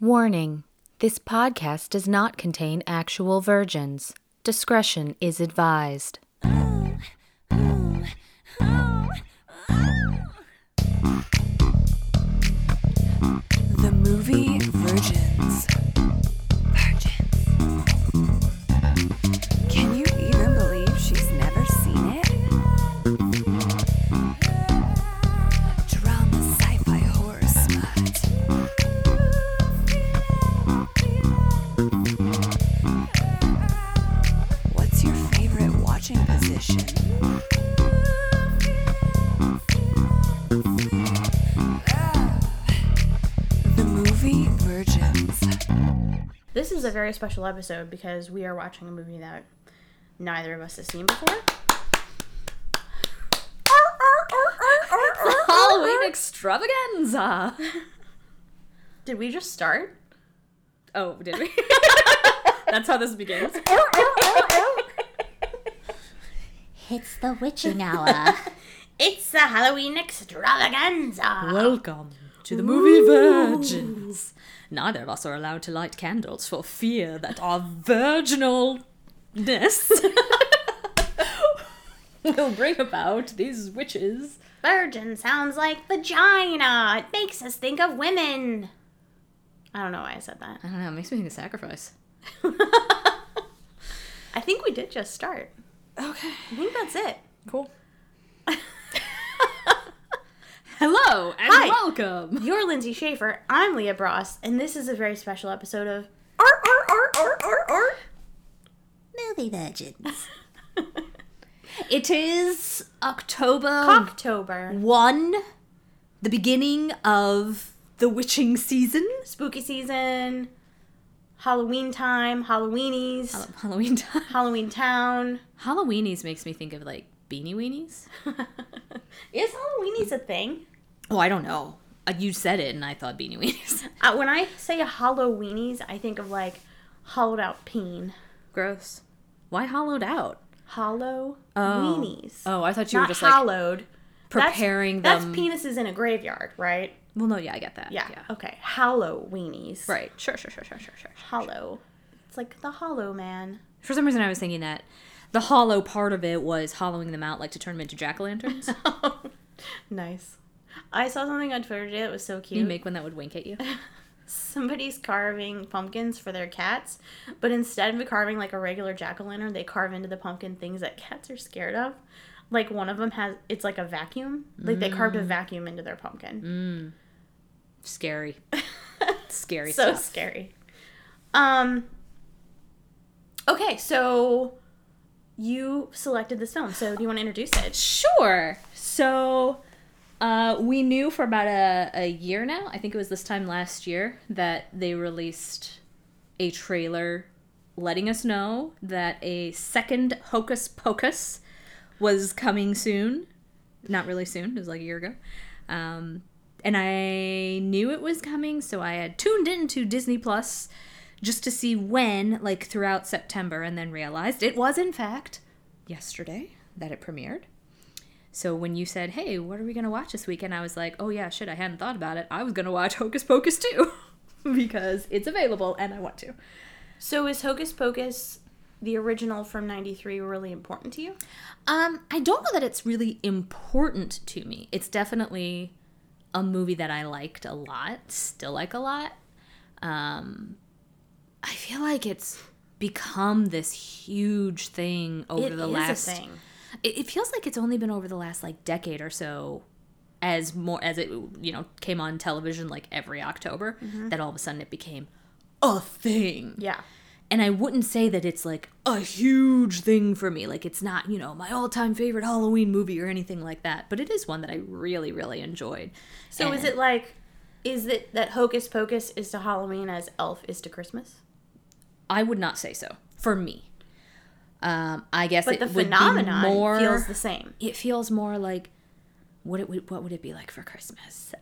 Warning, this podcast does not contain actual virgins. Discretion is advised. The movie Virgins. Can you even believe she's never seen it? Drama, sci-fi, horror, smut. What's your favorite watching position? The movie Virgins. This is a very special episode because we are watching a movie that neither of us has seen before. Halloween extravaganza. Did we just start? Oh, did we? That's how this begins. It's the witching hour. It's the Halloween extravaganza. Welcome to the movie Virgins. Neither of us are allowed to light candles for fear that our virginalness will bring about these witches. Virgin sounds like vagina. It makes us think of women. I don't know why I said that. I don't know. It makes me think of sacrifice. I think we did just start. Okay. I think that's it. Cool. Hello and Hi. Welcome. You're Lindsay Schaefer. I'm Leah Bross, and this is a very special episode of Movie Virgins. It is October. 1, the beginning of the witching season. Spooky season, Halloween time, Halloweenies. Halloween time. Halloween town. Halloweenies makes me think of, like, beanie weenies. Is Halloweenies a thing? Oh, I don't know. You said it, and I thought beanie weenies. When I say Halloweenies, I think of, like, hollowed out peen. Gross. Why hollowed out? Hollow weenies. Oh, I thought you were just like hollowed. Preparing them. That's penises in a graveyard, right? Well, no, yeah, I get that. Yeah. Okay. Hollow weenies. Right. Sure. Hollow. It's like the Hollow Man. For some reason, I was thinking that the hollow part of it was hollowing them out, like to turn them into jack-o'-lanterns. Nice. I saw something on Twitter today that was so cute. You make one that would wink at you. Somebody's carving pumpkins for their cats, but instead of carving like a regular jack-o'-lantern, they carve into the pumpkin things that cats are scared of. Like one of them it's like a vacuum. Like they carved a vacuum into their pumpkin. Scary. Scary stuff. So scary. Okay, so you selected this film. So do you want to introduce it? Sure. So we knew for about a year now, I think it was this time last year, that they released a trailer letting us know that a second Hocus Pocus was coming soon. Not really soon, it was like a year ago. And I knew it was coming, so I had tuned into Disney Plus just to see when, like throughout September, and then realized it was, in fact, yesterday that it premiered. So when you said, hey, what are we going to watch this weekend? I was like, oh yeah, shit, I hadn't thought about it. I was going to watch Hocus Pocus 2 because it's available and I want to. So is Hocus Pocus, the original from 93, really important to you? I don't know that it's really important to me. It's definitely a movie that I liked a lot, still like a lot. I feel like it's become this huge thing over the last... It is a thing. It feels like it's only been over the last, like, decade or so, as it, you know, came on television, like, every October, that all of a sudden it became a thing. Yeah. And I wouldn't say that it's, like, a huge thing for me. Like, it's not, you know, my all-time favorite Halloween movie or anything like that. But it is one that I really, really enjoyed. So and is it, like, is it that Hocus Pocus is to Halloween as Elf is to Christmas? I would not say so. For me. I guess but it the phenomenon would be more, feels the same. It feels more like what would it be like for Christmas?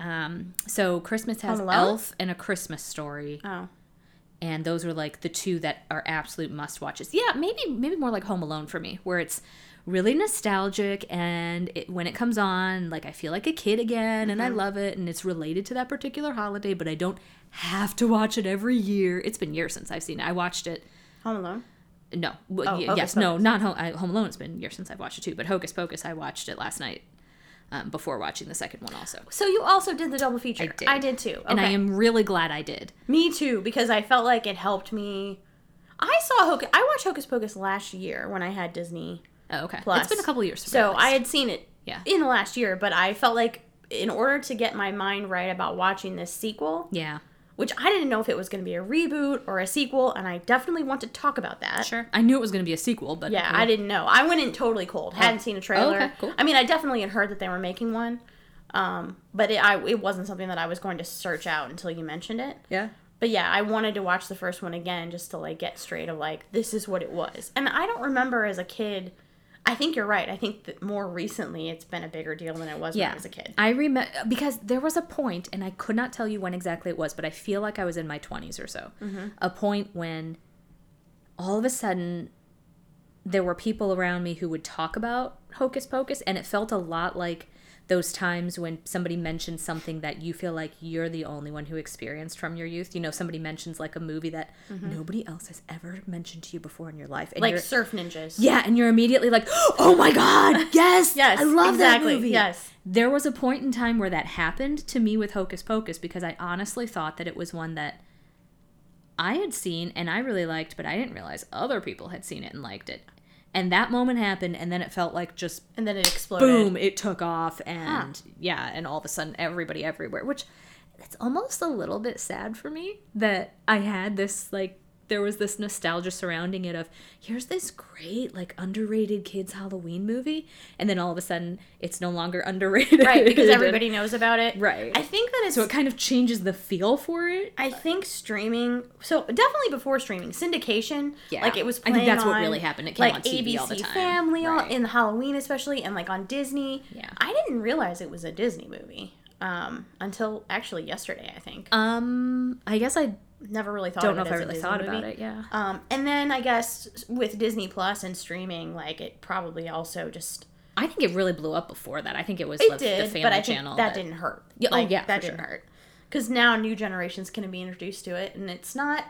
So Christmas has Elf and A Christmas Story. Oh. And those are like the two that are absolute must watches. Yeah, maybe more like Home Alone for me, where it's really nostalgic and when it comes on, like I feel like a kid again, mm-hmm. and I love it, and it's related to that particular holiday, but I don't have to watch it every year. It's been years since I've seen it. I watched it. Home Alone? No. Oh, yes, Pocus. No, not Home Alone. It's been years since I've watched it too, but Hocus Pocus, I watched it last night. Before watching the second one also. So you also did the double feature. I did too. Okay. And I am really glad I did. Me too, because I felt like it helped me. I watched Hocus Pocus last year when I had Disney. Oh, okay. Plus. It's been a couple years. So I had seen it in the last year, but I felt like in order to get my mind right about watching this sequel, which I didn't know if it was going to be a reboot or a sequel, and I definitely want to talk about that. Sure. I knew it was going to be a sequel, but... Yeah, I didn't know. I went in totally cold. Hadn't seen a trailer. Oh, okay, cool. I mean, I definitely had heard that they were making one, but it wasn't something that I was going to search out until you mentioned it. Yeah. But yeah, I wanted to watch the first one again just to, like, get straight of, like, this is what it was. And I don't remember as a kid... I think you're right. I think that more recently it's been a bigger deal than it was when I was a kid. I remember, because there was a point, and I could not tell you when exactly it was, but I feel like I was in my 20s or so, mm-hmm. a point when all of a sudden there were people around me who would talk about Hocus Pocus, and it felt a lot like those times when somebody mentions something that you feel like you're the only one who experienced from your youth. You know, somebody mentions like a movie that mm-hmm. nobody else has ever mentioned to you before in your life. And like Surf Ninjas. Yeah, and you're immediately like, oh my God, yes, yes, I love that movie. Yes. There was a point in time where that happened to me with Hocus Pocus because I honestly thought that it was one that I had seen and I really liked, but I didn't realize other people had seen it and liked it. And that moment happened, and then it felt like just... And then it exploded. Boom, it took off, and and all of a sudden, everybody everywhere, which it's almost a little bit sad for me that I had this, like, there was this nostalgia surrounding it of, here's this great, like, underrated kids Halloween movie, and then all of a sudden, it's no longer underrated. Right, because everybody knows about it. Right. I think that it's... So it kind of changes the feel for it. I think streaming... So definitely before streaming, syndication, like, it was playing on... I think that's what really happened. It came on TV ABC all the time. Like, ABC Family, in Halloween especially, and, like, on Disney. Yeah. I didn't realize it was a Disney movie until, actually, yesterday, I think. I guess I... Never really thought about it. Don't know if I really thought about it, yeah. And then I guess with Disney Plus and streaming, like it probably also just. I think it really blew up before that. I think it was the Family Channel. That didn't hurt. Oh, yeah. That didn't hurt. Because now new generations can be introduced to it, and it's not.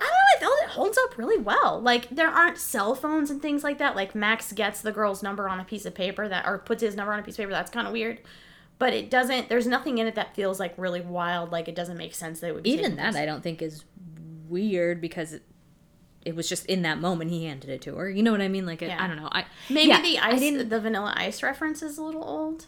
I don't know, I felt it holds up really well. Like, there aren't cell phones and things like that. Like, Max gets the girl's number on a piece of paper or puts his number on a piece of paper. That's kind of weird. But it doesn't, there's nothing in it that feels, like, really wild. Like, it doesn't make sense that it would be. Even that, I don't think, is weird because it was just in that moment he handed it to her. You know what I mean? Like, I don't know. The Vanilla Ice reference is a little old.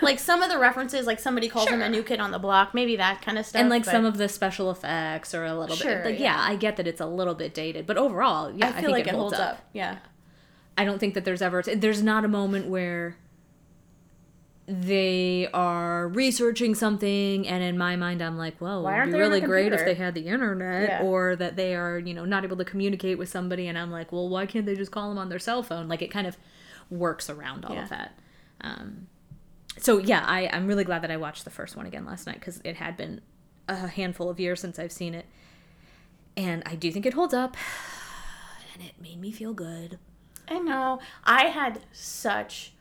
Like, some of the references, like, somebody calls him a new kid on the block. Maybe that kind of stuff. And, like, some of the special effects are a little bit. Like, I get that it's a little bit dated. But overall, I think like it holds up. Yeah. I don't think that there's not a moment where... They are researching something, and in my mind, I'm like, well, it would be really great if they had the internet, or that they are, you know, not able to communicate with somebody, and I'm like, well, why can't they just call them on their cell phone? Like, it kind of works around all of that. I'm really glad that I watched the first one again last night, because it had been a handful of years since I've seen it, and I do think it holds up, and it made me feel good. I know. I had such...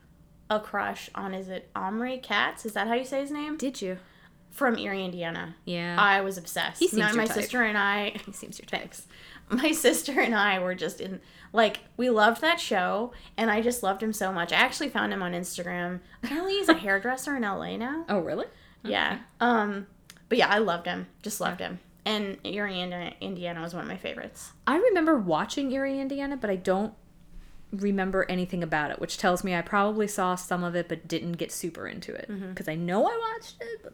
a crush on, is it Omri Katz? Is that how you say his name? Did you? From Eerie, Indiana. Yeah. I was obsessed. He seems your type. He seems your type. Thanks. My sister and I were just in, like, we loved that show, and I just loved him so much. I actually found him on Instagram. Apparently he's a hairdresser in LA now. Oh, really? Okay. Yeah. But yeah, I loved him. Just loved him. And Eerie, Indiana was one of my favorites. I remember watching Eerie, Indiana, but I don't remember anything about it, which tells me I probably saw some of it but didn't get super into it, because I know I watched it, but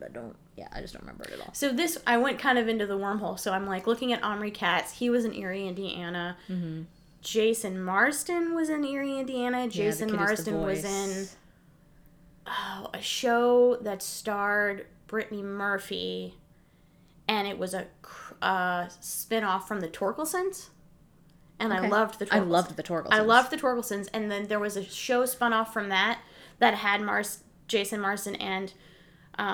I just don't remember it at all. So this, I went kind of into the wormhole, so I'm like looking at Omri Katz. He was in Eerie, Indiana. Mm-hmm. Jason Marsden was in Eerie, Indiana. Jason Marsden was in a show that starred Brittany Murphy, and it was a spin-off from The Torkelsons. And okay. I loved The Torkelsons. And then there was a show spun off from that had Jason Marsden and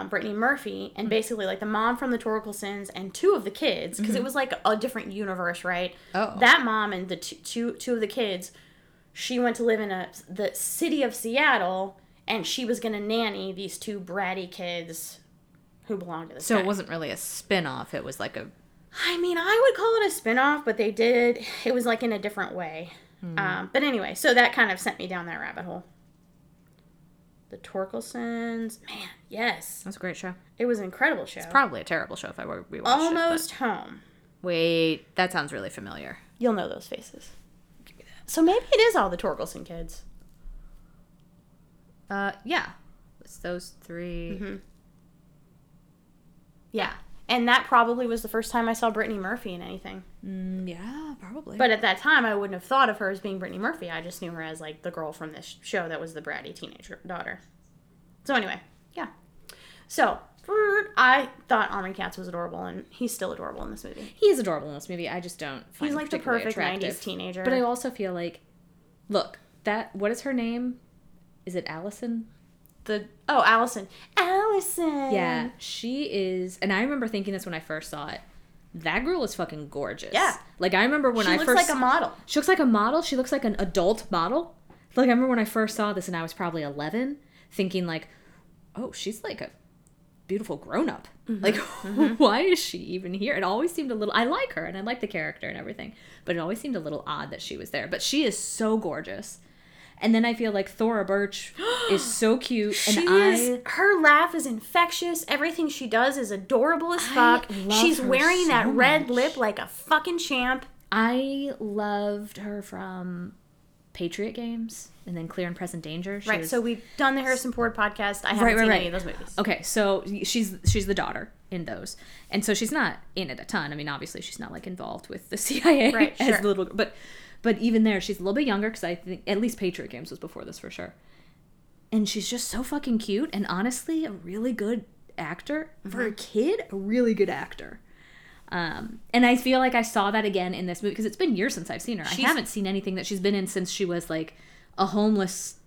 Brittany Murphy, and basically, like, the mom from the Torkelsons and two of the kids, because it was, like, a different universe, right? Oh. That mom and the two of the kids, she went to live in the city of Seattle, and she was going to nanny these two bratty kids who belonged to this guy. It wasn't really a spinoff. It was, like, a... I mean, I would call it a spinoff, but they did... It was, like, in a different way. Mm. But anyway, so that kind of sent me down that rabbit hole. The Torkelsons. Man, yes. That's a great show. It was an incredible show. It's probably a terrible show if I were rewatched Almost it, Home. Wait, that sounds really familiar. You'll know those faces. Give me that. So maybe it is all the Torkelson kids. Yeah. It's those three. Mm-hmm. Yeah. And that probably was the first time I saw Brittany Murphy in anything. Yeah, probably. But at that time, I wouldn't have thought of her as being Brittany Murphy. I just knew her as, like, the girl from this show that was the bratty teenager daughter. So anyway, yeah. So I thought Omri Katz was adorable, and he's still adorable in this movie. He is adorable in this movie. I just don't find him particularly attractive. He's like the perfect 90s teenager. But I also feel like, look, what is her name? Is it Allison? Allison. Yeah, she is, and I remember thinking this when I first saw it. That girl is fucking gorgeous. Yeah, like I remember when She looks like a model. She looks like an adult model. Like I remember when I first saw this, and I was probably 11, thinking like, oh, she's like a beautiful grown up. Mm-hmm. Like, why is she even here? It always seemed a little. I like her, and I like the character and everything, but it always seemed a little odd that she was there. But she is so gorgeous. And then I feel like Thora Birch is so cute. Her laugh is infectious. Everything she does is adorable as fuck. She's wearing that red lip like a fucking champ. I loved her from Patriot Games and then Clear and Present Danger. Right, so we've done the Harrison Ford podcast. I haven't seen any of those movies. Okay, so she's the daughter in those. And so she's not in it a ton. I mean, obviously she's not like involved with the CIA as the little girl. But even there, she's a little bit younger because I think at least Patriot Games was before this for sure. And she's just so fucking cute and honestly a really good actor. Mm-hmm. For a kid, a really good actor. And I feel like I saw that again in this movie because it's been years since I've seen her. I haven't seen anything that she's been in since she was like a homeless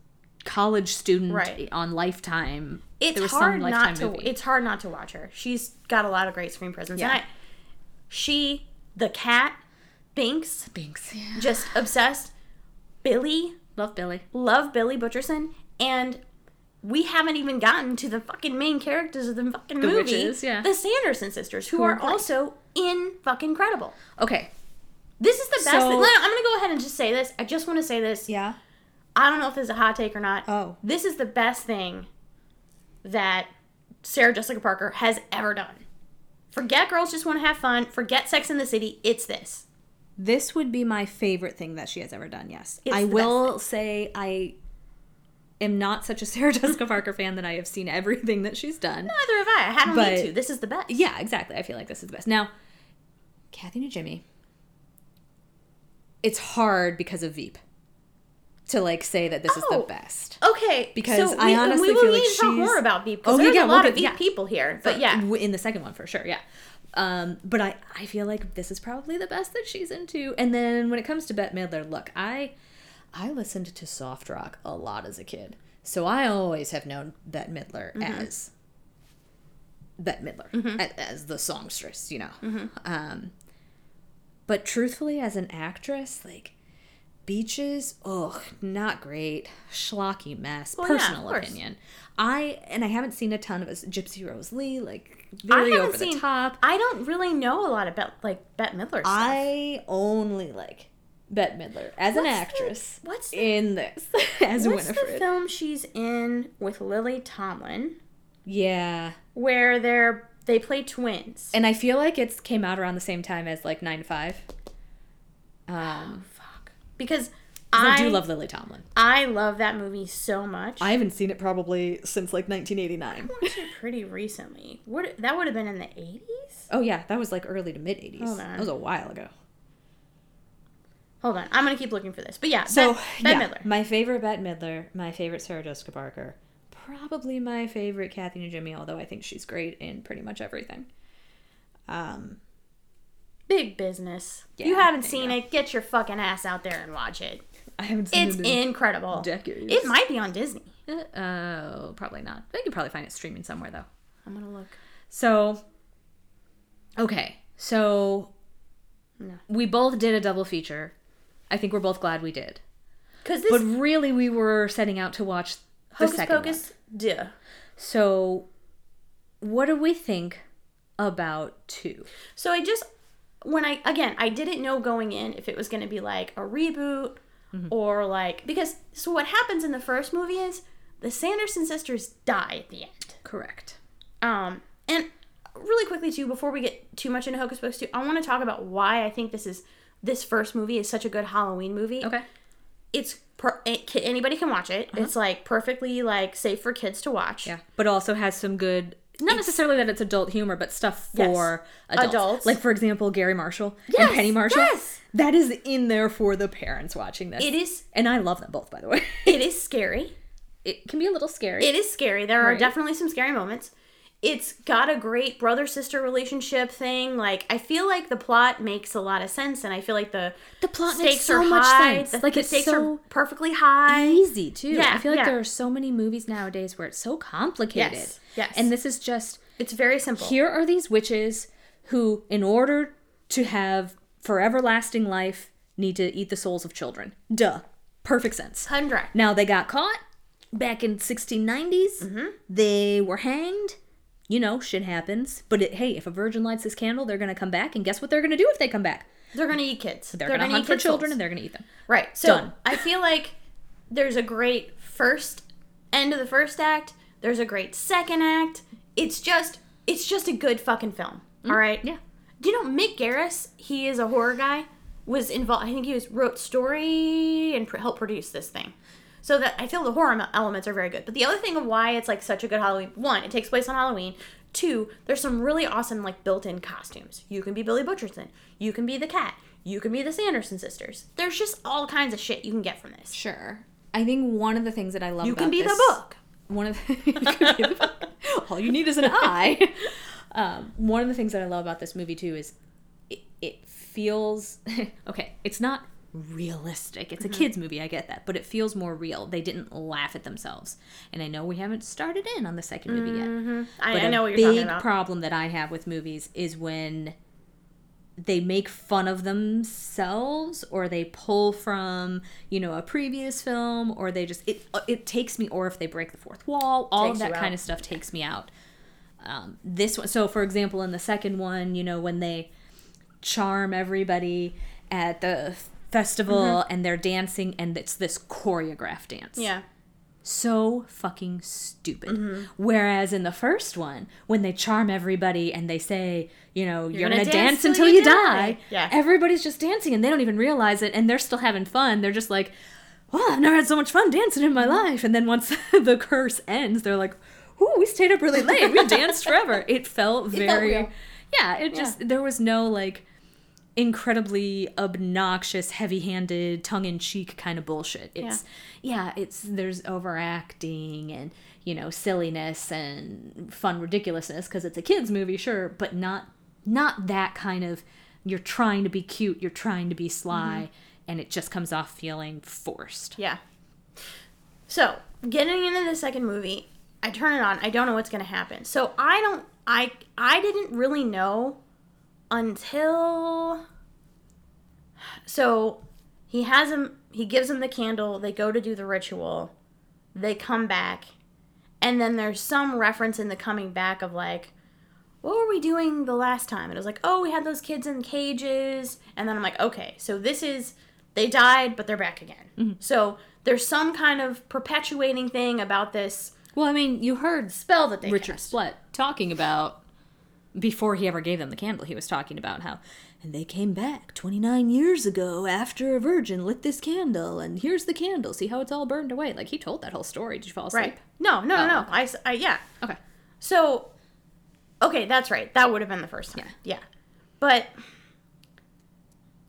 college student on Lifetime. It's hard not to watch her. She's got a lot of great screen presence. Yeah. And the cat... Binks, yeah. Just obsessed. Love Billy Butcherson, and we haven't even gotten to the fucking main characters of the fucking movie, Witches, yeah. The Sanderson sisters, who are also in fucking incredible. Okay, this is the best. I'm gonna go ahead and just say this. I just want to say this. Yeah, I don't know if this is a hot take or not. Oh, this is the best thing that Sarah Jessica Parker has ever done. Forget Girls Just Want to Have Fun. Forget Sex and the City. It's this. This would be my favorite thing that she has ever done, yes. I will say I am not such a Sarah Jessica Parker fan that I have seen everything that she's done. Neither have I. I hadn't need to. This is the best. Yeah, exactly. I feel like this is the best. Now, Kathy Najimy, it's hard because of Veep to, like, say that this is the best. Okay. Because I honestly feel like she's... We will need to talk more about Veep because there's a lot of Veep people here. But in the second one, for sure, yeah. But I feel like this is probably the best that she's into. And then when it comes to Bette Midler, look, I listened to soft rock a lot as a kid. So I always have known Bette Midler as Bette Midler, as the songstress, you know. Mm-hmm. But truthfully, as an actress, like, Beaches, not great. Schlocky mess. Well, personal opinion. I haven't seen a ton of Gypsy Rose Lee, like, very over the top. I don't really know a lot about, like, Bette Midler stuff. I only like Bette Midler as an actress in this, as Winifred. What's the film she's in with Lily Tomlin? Yeah. Where they play twins. And I feel like it came out around the same time as, like, 9 to 5. Because I do love Lily Tomlin. I love that movie so much. I haven't seen it probably since like 1989. I watched it pretty recently. That would have been in the 80s? Oh yeah, that was like early to mid 80s. Hold on. That was a while ago. Hold on, I'm gonna keep looking for this. But yeah, so Bette Midler. My favorite Bette Midler. My favorite Sarah Jessica Parker. Probably my favorite Kathy Najimy, although I think she's great in pretty much everything. Big Business. Yeah, you haven't seen it. Get your fucking ass out there and watch it. I haven't seen it. It's incredible. Decades. It might be on Disney. Probably not. They can probably find it streaming somewhere though. I'm gonna look. So, okay. So, no. We both did a double feature. I think we're both glad we did. But really, we were setting out to watch the second Hocus Pocus. Yeah. So, what do we think about 2? So, I didn't know going in if it was going to be like a reboot or like, because, so what happens in the first movie is the Sanderson sisters die at the end. Correct. And really quickly, too, before we get too much into Hocus Pocus 2, I want to talk about why I think this first movie is such a good Halloween movie. Okay. Anybody can watch it. Uh-huh. It's like perfectly like safe for kids to watch. Yeah. But also has some good, not necessarily that it's adult humor, but stuff for adults. Like, for example, Gary Marshall and Penny Marshall. Yes. That is in there for the parents watching this. It is. And I love them both, by the way. It is scary. It can be a little scary. It is scary. There are definitely some scary moments. It's got a great brother-sister relationship thing. Like, I feel like the plot makes a lot of sense, and I feel like the plot makes so much sense. The stakes are perfectly high. Easy, too. Yeah, I feel like there are so many movies nowadays where it's so complicated. Yes. And this is just... It's very simple. Here are these witches who, in order to have forever lasting life, need to eat the souls of children. Duh. Perfect sense. 100. Now, they got caught back in 1690s. Mm-hmm. They were hanged. You know, shit happens. But if a virgin lights this candle, they're going to come back. And guess what they're going to do if they come back? They're going to eat kids. They're going to hunt for children and they're going to eat them. Right. So done. I feel like there's a great end of the first act. There's a great second act. It's just a good fucking film. Mm-hmm. All right? Yeah. Do you know Mick Garris, he is a horror guy, was involved. I think he wrote story and helped produce this thing. So that I feel the horror elements are very good. But the other thing of why it's like such a good Halloween, 1, it takes place on Halloween. 2, there's some really awesome like built-in costumes. You can be Billy Butcherson. You can be the cat. You can be the Sanderson sisters. There's just all kinds of shit you can get from this. Sure. I think one of the things that I love about this... You can be the book. You can be the book. All you need is an eye. One of the things that I love about this movie too is it feels... okay, it's not... realistic. It's a kids movie, I get that, but it feels more real. They didn't laugh at themselves, and I know we haven't started in on the second movie yet. I know what you're talking about. Big problem that I have with movies is when they make fun of themselves, or they pull from a previous film, or they just it takes me, or if they break the fourth wall, all of that kind of stuff takes me out. This one, so for example, in the second one, when they charm everybody at the festival and they're dancing, and it's this choreographed dance. Yeah. So fucking stupid. Whereas in the first one, when they charm everybody and they say, you're going to dance until you die. Yeah. Everybody's just dancing and they don't even realize it, and they're still having fun. They're just like, I've never had so much fun dancing in my life. And then once the curse ends, they're like, ooh, we stayed up really late. We danced forever. It felt very... there was no like... incredibly obnoxious, heavy-handed, tongue-in-cheek kind of bullshit. It's there's overacting and silliness and fun ridiculousness because it's a kids movie, sure, but not that kind of you're trying to be cute, you're trying to be sly, and it just comes off feeling forced. Yeah. So, getting into the second movie, I turn it on. I don't know what's going to happen. So, I didn't really know until, so he gives him the candle, they go to do the ritual, they come back, and then there's some reference in the coming back of like, what were we doing the last time? And it was like, oh, we had those kids in cages, and then I'm like, okay, so this is, they died, but they're back again. So there's some kind of perpetuating thing about this. Well, I mean, you heard spell that they Richard Splett talking about. Before he ever gave them the candle, he was talking about how, and they came back 29 years ago after a virgin lit this candle, and here's the candle. See how it's all burned away. Like, he told that whole story. Did you fall asleep? Right. No. Okay. Yeah. Okay. So, okay, that's right. That would have been the first time. Yeah. But,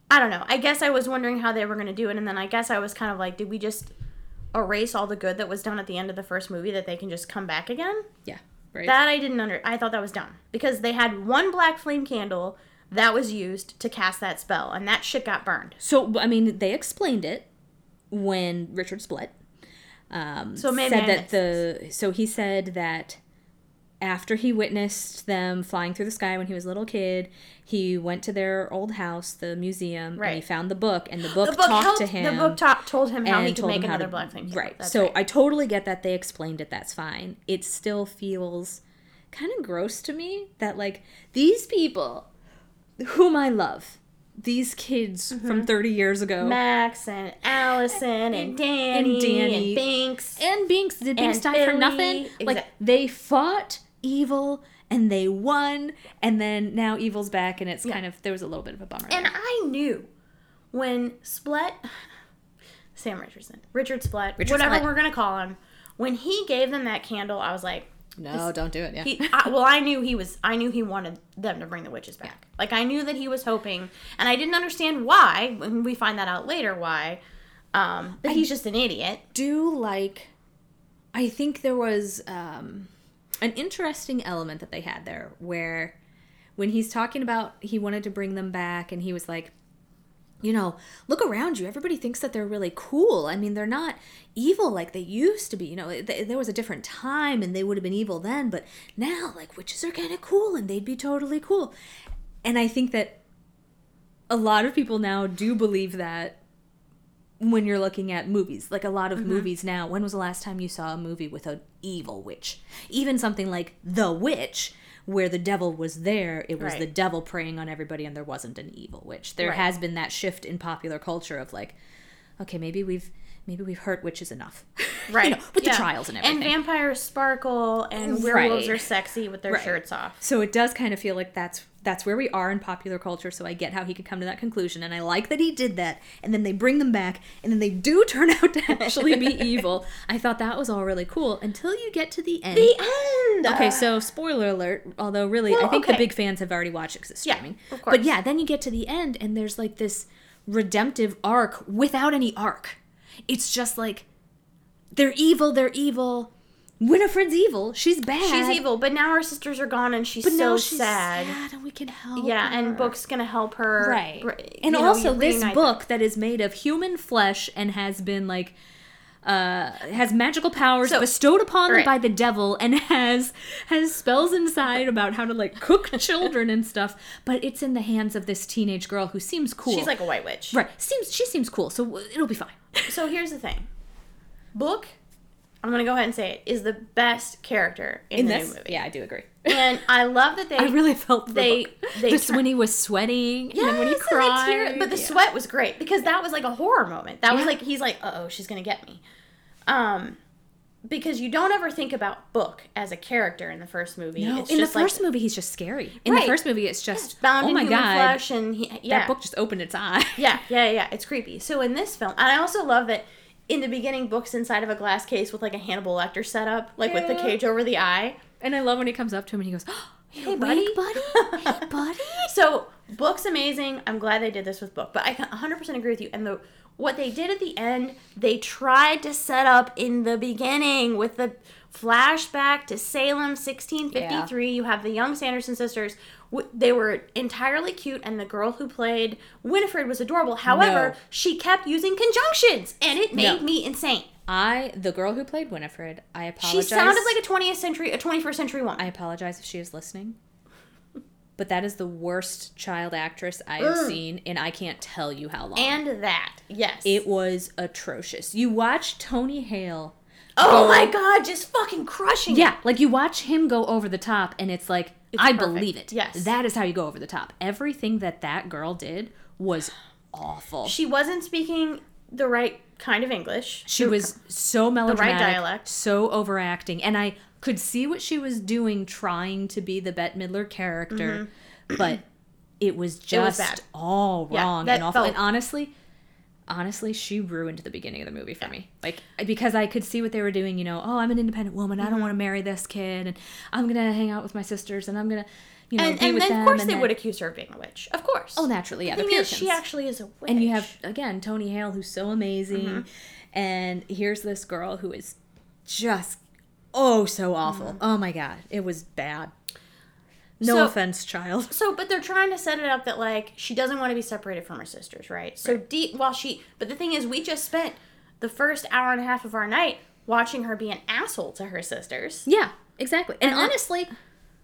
I don't know. I guess I was wondering how they were going to do it, and then I guess I was kind of like, did we just erase all the good that was done at the end of the first movie that they can just come back again? Yeah. Right. That I didn't I thought that was dumb. Because they had one black flame candle that was used to cast that spell. And that shit got burned. So, I mean, they explained it when Richard Splett. So maybe said that the... So he said that after he witnessed them flying through the sky when he was a little kid, he went to their old house, the museum, right. and he found the book, and the book talked to him. The book told him how he could make another black thing. Right. So I totally get that they explained it. That's fine. It still feels kind of gross to me that, like, these people, whom I love, these kids mm-hmm. from 30 years ago. Max and Allison and Danny. And Danny. And Binks. And Binks. Did Binks die Billy. For nothing? Exactly. Like, they fought evil and they won, and then now evil's back, and it's yeah. kind of, there was a little bit of a bummer. And there. I knew when Splett, Sam Richardson, Richard Splett. We're going to call him, when he gave them that candle, I was like, no, don't do it. Yeah. I knew he wanted them to bring the witches back. Yeah. Like, I knew that he was hoping, and I didn't understand why. When we find that out later, why? But he's just an idiot. I think there was an interesting element that they had there, where when he's talking about he wanted to bring them back, and he was like, you know, look around you. Everybody thinks that they're really cool. I mean, they're not evil like they used to be. You know, there was a different time and they would have been evil then. But now, like, witches are kind of cool and they'd be totally cool. And I think that a lot of people now do believe that when you're looking at movies. Like, a lot of mm-hmm. movies now. When was the last time you saw a movie with an evil witch? Even something like The Witch, where the devil was there, it was right. the devil preying on everybody, and there wasn't an evil witch. There right. has been that shift in popular culture of, like, okay, maybe we've hurt witches enough. Right. You know, with yeah. the trials and everything. And vampires sparkle, and werewolves right. are sexy with their right. shirts off. So it does kind of feel like that's where we are in popular culture, so I get how he could come to that conclusion, and I like that he did that, and then they bring them back, and then they do turn out to actually be evil. I thought that was all really cool, until you get to the end. Okay, so spoiler alert, although really, well, I think okay. the big fans have already watched it because it's streaming. Yeah, of course. But yeah, then you get to the end, and there's, like, this redemptive arc without any arc. It's just like, they're evil. Winifred's evil. She's bad. She's evil, but now her sisters are gone, and she's sad, and we can help her. And Book's going to help her. Right. And also, this book that is made of human flesh and has been, like, has magical powers bestowed upon them right. by the devil, and has spells inside about how to, like, cook children and stuff, but it's in the hands of this teenage girl who seems cool. She's like a white witch. Right. She seems cool, so it'll be fine. So here's the thing. Book, I'm going to go ahead and say it, is the best character in the new movie. Yeah, I do agree. And I love that I really felt when he was sweating and then when he cried. But the sweat was great because that was like a horror moment. That was like, he's like, uh-oh, she's going to get me. Because you don't ever think about Book as a character in the first movie. No, in the first movie, he's just scary. In the first movie, it's just, bound in human flesh. And that book just opened its eye. Yeah. It's creepy. So in this film, and I also love that in the beginning, Book's inside of a glass case with, like, a Hannibal Lecter setup, like, with the cage over the eye. And I love when he comes up to him and he goes, oh, hey, buddy. Hey, buddy. So, Book's amazing. I'm glad they did this with Book. But I 100% agree with you. And what they did at the end, they tried to set up in the beginning with the flashback to Salem, 1653. Yeah. You have the young Sanderson sisters. They were entirely cute, and the girl who played Winifred was adorable. However, she kept using conjunctions, and it made me insane. The girl who played Winifred, I apologize. She sounded like a 21st century woman. I apologize if she is listening, but that is the worst child actress I have seen, and I can't tell you how long. And that, yes. It was atrocious. You watch Tony Hale. Oh my God, just fucking crushing it. Yeah, like you watch him go over the top, and it's like, I believe it. Yes. That is how you go over the top. Everything that girl did was awful. She wasn't speaking the right kind of English. She was so melodramatic. The right dialect. So overacting. And I could see what she was doing trying to be the Bette Midler character, mm-hmm. but it was just all wrong and awful. And honestly, she ruined the beginning of the movie for me. Like, because I could see what they were doing, you know, oh, I'm an independent woman. I don't want to marry this kid. And I'm going to hang out with my sisters. And I'm going to, you know, be with them. And then, of course, they would accuse her of being a witch. Of course. Oh, naturally. Yeah, the Puritans. She actually is a witch. And you have, again, Tony Hale, who's so amazing. Mm-hmm. And here's this girl who is just, oh, so awful. Mm-hmm. Oh, my God. It was bad. No offense, child. So, but they're trying to set it up that, like, she doesn't want to be separated from her sisters, right? So but the thing is, we just spent the first hour and a half of our night watching her be an asshole to her sisters. Yeah. Exactly. And honestly,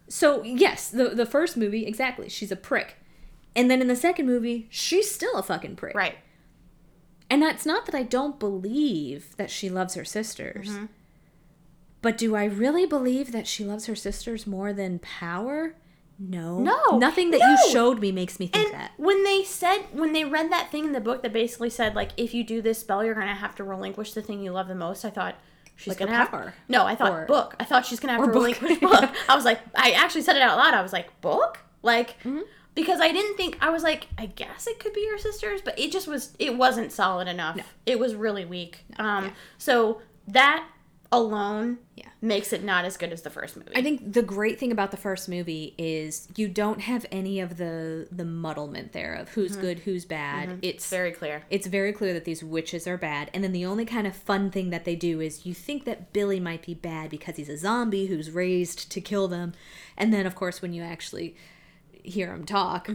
so yes, the first movie, exactly, she's a prick. And then in the second movie, she's still a fucking prick. Right. And that's not that I don't believe that she loves her sisters. Mm-hmm. But do I really believe that she loves her sisters more than power? No. No. Nothing that you showed me makes me think and that. When they read that thing in the book that basically said, like, if you do this spell, you're going to have to relinquish the thing you love the most, I thought she's like going to have... power. No, I thought book. I thought she's going to have to relinquish book. I was like, I actually said it out loud. I was like, book? Like... Mm-hmm. Because I didn't think, I was like, I guess it could be your sisters, but it just was, it wasn't solid enough. No. It was really weak. No, yeah. So that alone makes it not as good as the first movie. I think the great thing about the first movie is you don't have any of the muddlement there of who's good, who's bad. Mm-hmm. It's very clear. It's very clear that these witches are bad. And then the only kind of fun thing that they do is you think that Billy might be bad because he's a zombie who's raised to kill them. And then, of course, when you actually... hear him talk,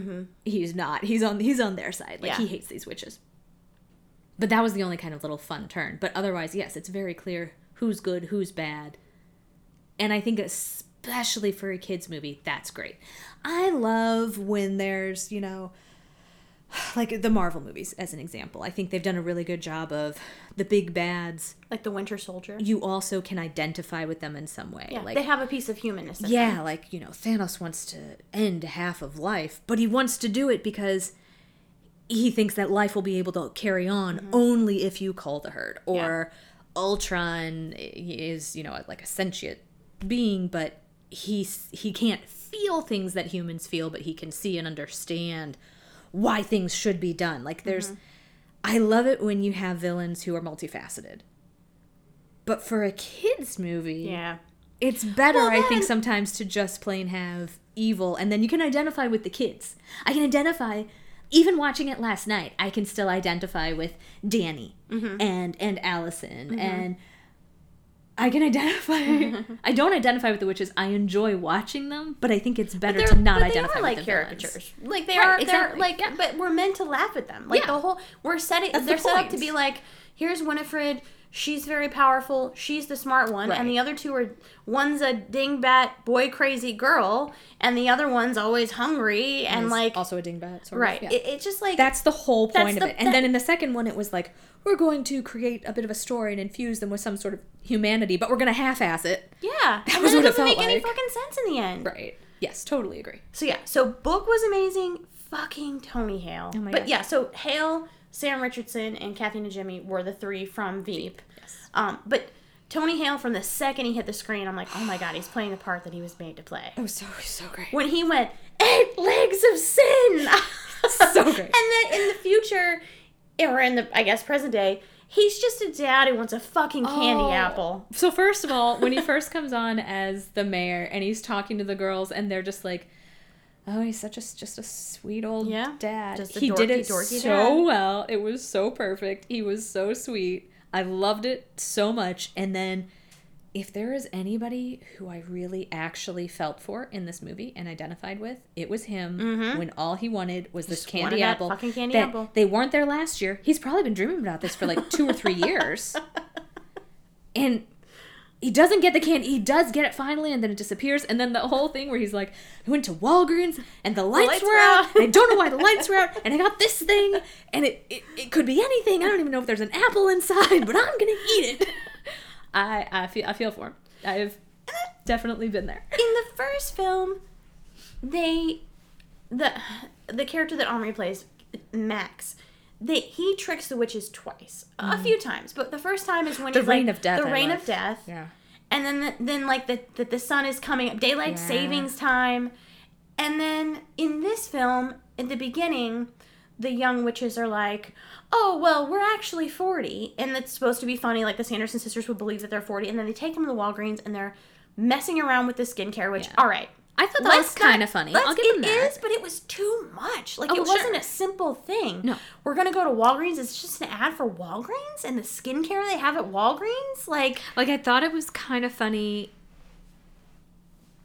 he's not. He's on their side. Like, he hates these witches. But that was the only kind of little fun turn. But otherwise, yes, it's very clear who's good, who's bad. And I think especially for a kids movie, that's great. I love when there's, you know, like the Marvel movies as an example. I think they've done a really good job of the big bads. Like the Winter Soldier. You also can identify with them in some way. Yeah, like, they have a piece of humanness in them. Like, you know, Thanos wants to end half of life, but he wants to do it because he thinks that life will be able to carry on only if you cull the herd. Or Ultron is, you know, like a sentient being, but he can't feel things that humans feel, but he can see and understand why things should be done. Like, there's... I love it when you have villains who are multifaceted. But for a kids' movie... Yeah. It's better, well, then, I think, sometimes to just plain have evil. And then you can identify with the kids. I can identify... Even watching it last night, I can still identify with Danny and Allison. And I can identify... I don't identify with the witches. I enjoy watching them, but I think it's better to not identify with them. They are like caricatures. Like, they are, exactly. Like, but we're meant to laugh at them. Like, the whole, we're setting, they're set up to be like, here's Winifred, she's very powerful, she's the smart one, and the other two are, one's a dingbat, boy crazy girl, and the other one's always hungry, and like... also a dingbat, sort of. Right. Yeah. It's just like... That's the whole point of it. And then in the second one, it was like, we're going to create a bit of a story and infuse them with some sort of humanity, but we're going to half-ass it. Yeah. That was what it felt like. It doesn't make any fucking sense in the end. Right. Yes, totally agree. So yeah, so book was amazing. Fucking Tony Hale. Oh my God. But yeah, so Hale... Sam Richardson and Kathy Najimy were the three from Veep. Yes. But Tony Hale, from the second he hit the screen, I'm like, oh my God, he's playing the part that he was made to play. It was so great. When he went, 8 legs of sin! So great. And then in the future, or in the, I guess, present day, he's just a dad who wants a fucking candy apple. So first of all, when he first comes on as the mayor, and he's talking to the girls, and they're just like, oh, he's such just a sweet old dad. He did it so well. It was so perfect. He was so sweet. I loved it so much. And then if there is anybody who I really actually felt for in this movie and identified with, it was him when all he wanted was this candy apple. Fucking candy apple. They weren't there last year. He's probably been dreaming about this for like 2 or 3 years. And... he doesn't get the candy. He does get it finally, and then it disappears. And then the whole thing where he's like, I went to Walgreens, and the lights were out. And I don't know why the lights were out. And I got this thing, and it could be anything. I don't even know if there's an apple inside, but I'm going to eat it. I feel for him. I've definitely been there. In the first film, the character that Omri plays, Max... He tricks the witches twice. A few times. But the first time is when he's like... The Reign of Death. Yeah. And then like, the sun is coming up. Daylight savings time. And then, in this film, at the beginning, the young witches are like, oh, well, we're actually 40. And it's supposed to be funny. Like, the Sanderson sisters would believe that they're 40. And then they take them to the Walgreens, and they're messing around with the skincare, which, all right... I thought that was kind of funny. I'll give them that. It is, but it was too much. Like, it wasn't a simple thing. No. We're going to go to Walgreens. It's just an ad for Walgreens and the skincare they have at Walgreens. Like, I thought it was kind of funny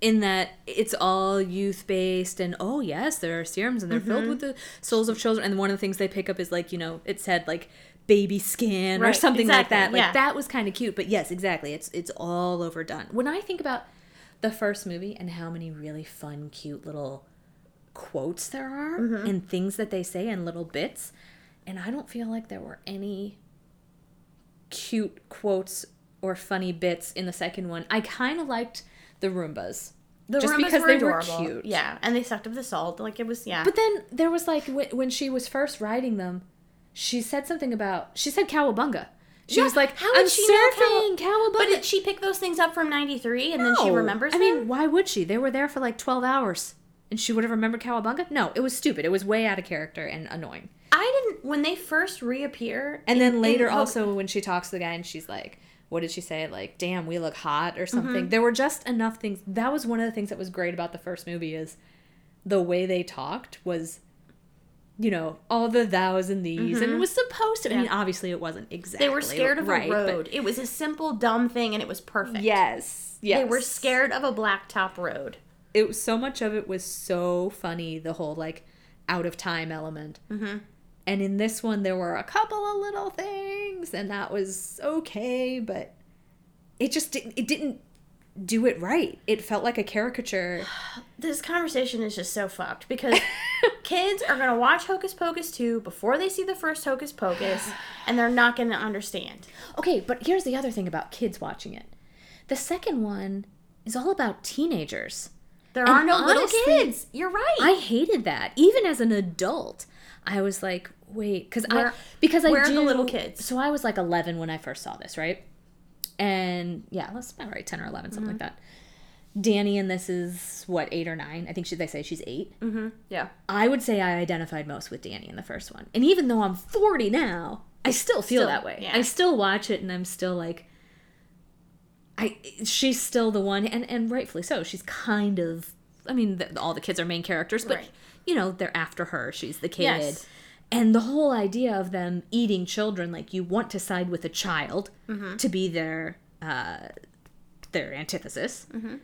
in that it's all youth-based and, oh, yes, there are serums and they're filled with the souls of children. And one of the things they pick up is, like, you know, it said, like, baby skin or something like that. Like, that was kind of cute. But, yes, exactly. It's all overdone. When I think about... the first movie and how many really fun, cute little quotes there are mm-hmm. and things that they say and little bits. And I don't feel like there were any cute quotes or funny bits in the second one. I kind of liked the Roombas. Just because they were cute. Yeah, and they sucked up the salt. Like, it was, yeah. But then there was, like, when she was first riding them, she said something about, she said cowabunga. She was like, how would she surfing, know cowabunga. But did she pick those things up from 93 and then she remembers them? I mean, why would she? They were there for, like, 12 hours, and she would have remembered cowabunga? No, it was stupid. It was way out of character and annoying. When they first reappear. And then later also when she talks to the guy and she's like, what did she say? Like, damn, we look hot or something. Mm-hmm. There were just enough things. That was one of the things that was great about the first movie is the way they talked was, you know, all the thous and these. Mm-hmm. And it was supposed to. Yeah. I mean, obviously it wasn't exactly. They were scared of a road. It was a simple, dumb thing and it was perfect. Yes. They were scared of a blacktop road. So much of it was so funny, the whole, like, out of time element. Mm-hmm. And in this one, there were a couple of little things, and that was okay, but it just didn't do it right. It felt like a caricature. This conversation is just so fucked, because kids are going to watch Hocus Pocus 2 before they see the first Hocus Pocus, and they're not going to understand. Okay, but here's the other thing about kids watching it. The second one is all about teenagers. There are no little kids. You're right. I hated that. Even as an adult, I was like, wait, because where are the little kids? So I was like 11 when I first saw this, right? And yeah, that's about right, 10 or 11, something mm-hmm. like that. Danny in this is, 8 or 9? I think they say she's 8. Mm-hmm. Yeah. I would say I identified most with Danny in the first one. And even though I'm 40 now, I still feel that way. Yeah. I still watch it and I'm still like, she's still the one, and rightfully so. She's kind of, I mean, all the kids are main characters, but, right. you know, they're after her. She's the kid. Yes. And the whole idea of them eating children, like, you want to side with a child mm-hmm. to be their antithesis. Mm-hmm.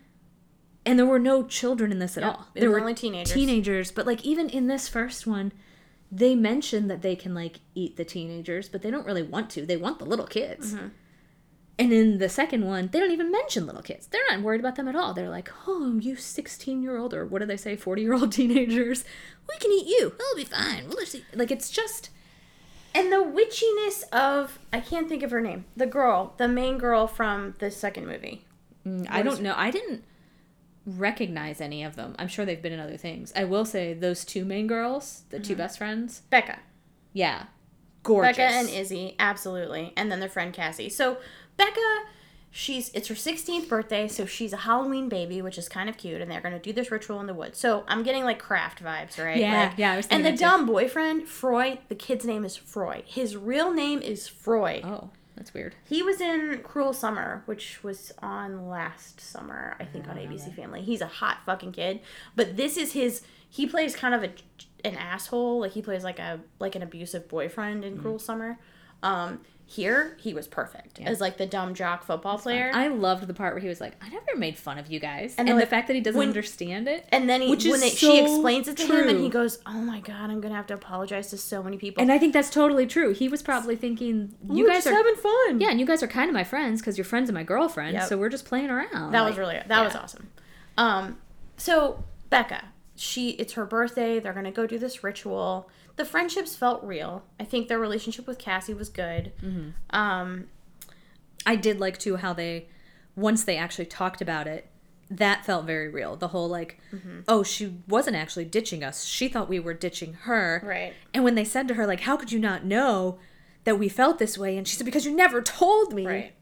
And there were no children in this at all. There were only teenagers. But, like, even in this first one, they mention that they can, like, eat the teenagers, but they don't really want to. They want the little kids. Mm-hmm. And in the second one, they don't even mention little kids. They're not worried about them at all. They're like, oh, you 16-year-old, or what do they say, 40-year-old teenagers, we can eat you. It'll be fine. We'll just eat. Like, it's just... And the witchiness of... I can't think of her name. The girl. The main girl from the second movie. I don't know. I didn't recognize any of them. I'm sure they've been in other things. I will say those two main girls, the mm-hmm. two best friends. Becca. Yeah. Gorgeous. Becca and Izzy. Absolutely. And then their friend Cassie. So... Becca, it's her 16th birthday, so she's a Halloween baby, which is kind of cute, and they're going to do this ritual in the woods. So I'm getting, like, Kraft vibes, right? Yeah, like, yeah. I was thinking and the dumb boyfriend, Froy, the kid's name is Froy. His real name is Froy. Oh, that's weird. He was in Cruel Summer, which was on last summer, I think, on ABC Family. He's a hot fucking kid, but this is his... He plays kind of an asshole. Like, he plays, like an abusive boyfriend in Cruel Summer. Here, he was perfect as, like, the dumb jock football player. I loved the part where he was like, I never made fun of you guys. And the fact that he doesn't understand it. And then she explains it to him and he goes, oh my God, I'm going to have to apologize to so many people. And I think that's totally true. He was probably thinking, you guys are having fun. Yeah, and you guys are kind of my friends because your friends and my girlfriend, so we're just playing around. That was really, was awesome. So, Becca, it's her birthday. They're going to go do this ritual. The friendships felt real. I think their relationship with Cassie was good. Mm-hmm. I did like, too, how once they actually talked about it, that felt very real. The whole, like, mm-hmm. oh, she wasn't actually ditching us. She thought we were ditching her. Right. And when they said to her, like, how could you not know that we felt this way? And she said, because you never told me. Right.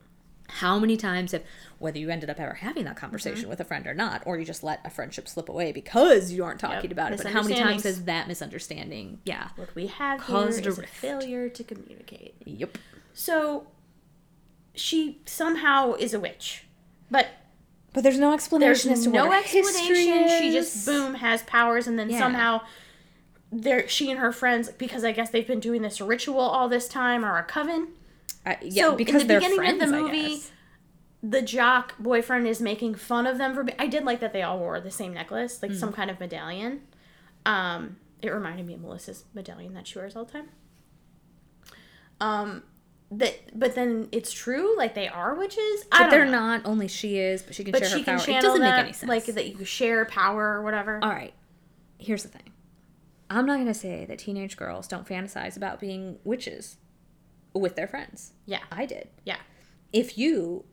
How many times whether you ended up ever having that conversation mm-hmm. with a friend or not, or you just let a friendship slip away because you aren't talking about it, but how many times has that misunderstanding, what we have caused here is a failure to communicate. Yep. So, she somehow is a witch, but there's no explanation as to what her history is. She just, boom, has powers, and then somehow... She and her friends, because I guess they've been doing this ritual all this time, are a coven. So because in the beginning of the movie, the jock boyfriend is making fun of them for. I did like that they all wore the same necklace, like some kind of medallion. It reminded me of Melissa's medallion that she wears all the time. But then it's true, like they are witches. I don't know. They're not. Only she is, but she can share her power. It doesn't make any sense. Like that you share power or whatever. All right, here's the thing. I'm not gonna say that teenage girls don't fantasize about being witches with their friends. Yeah, I did. Yeah. If you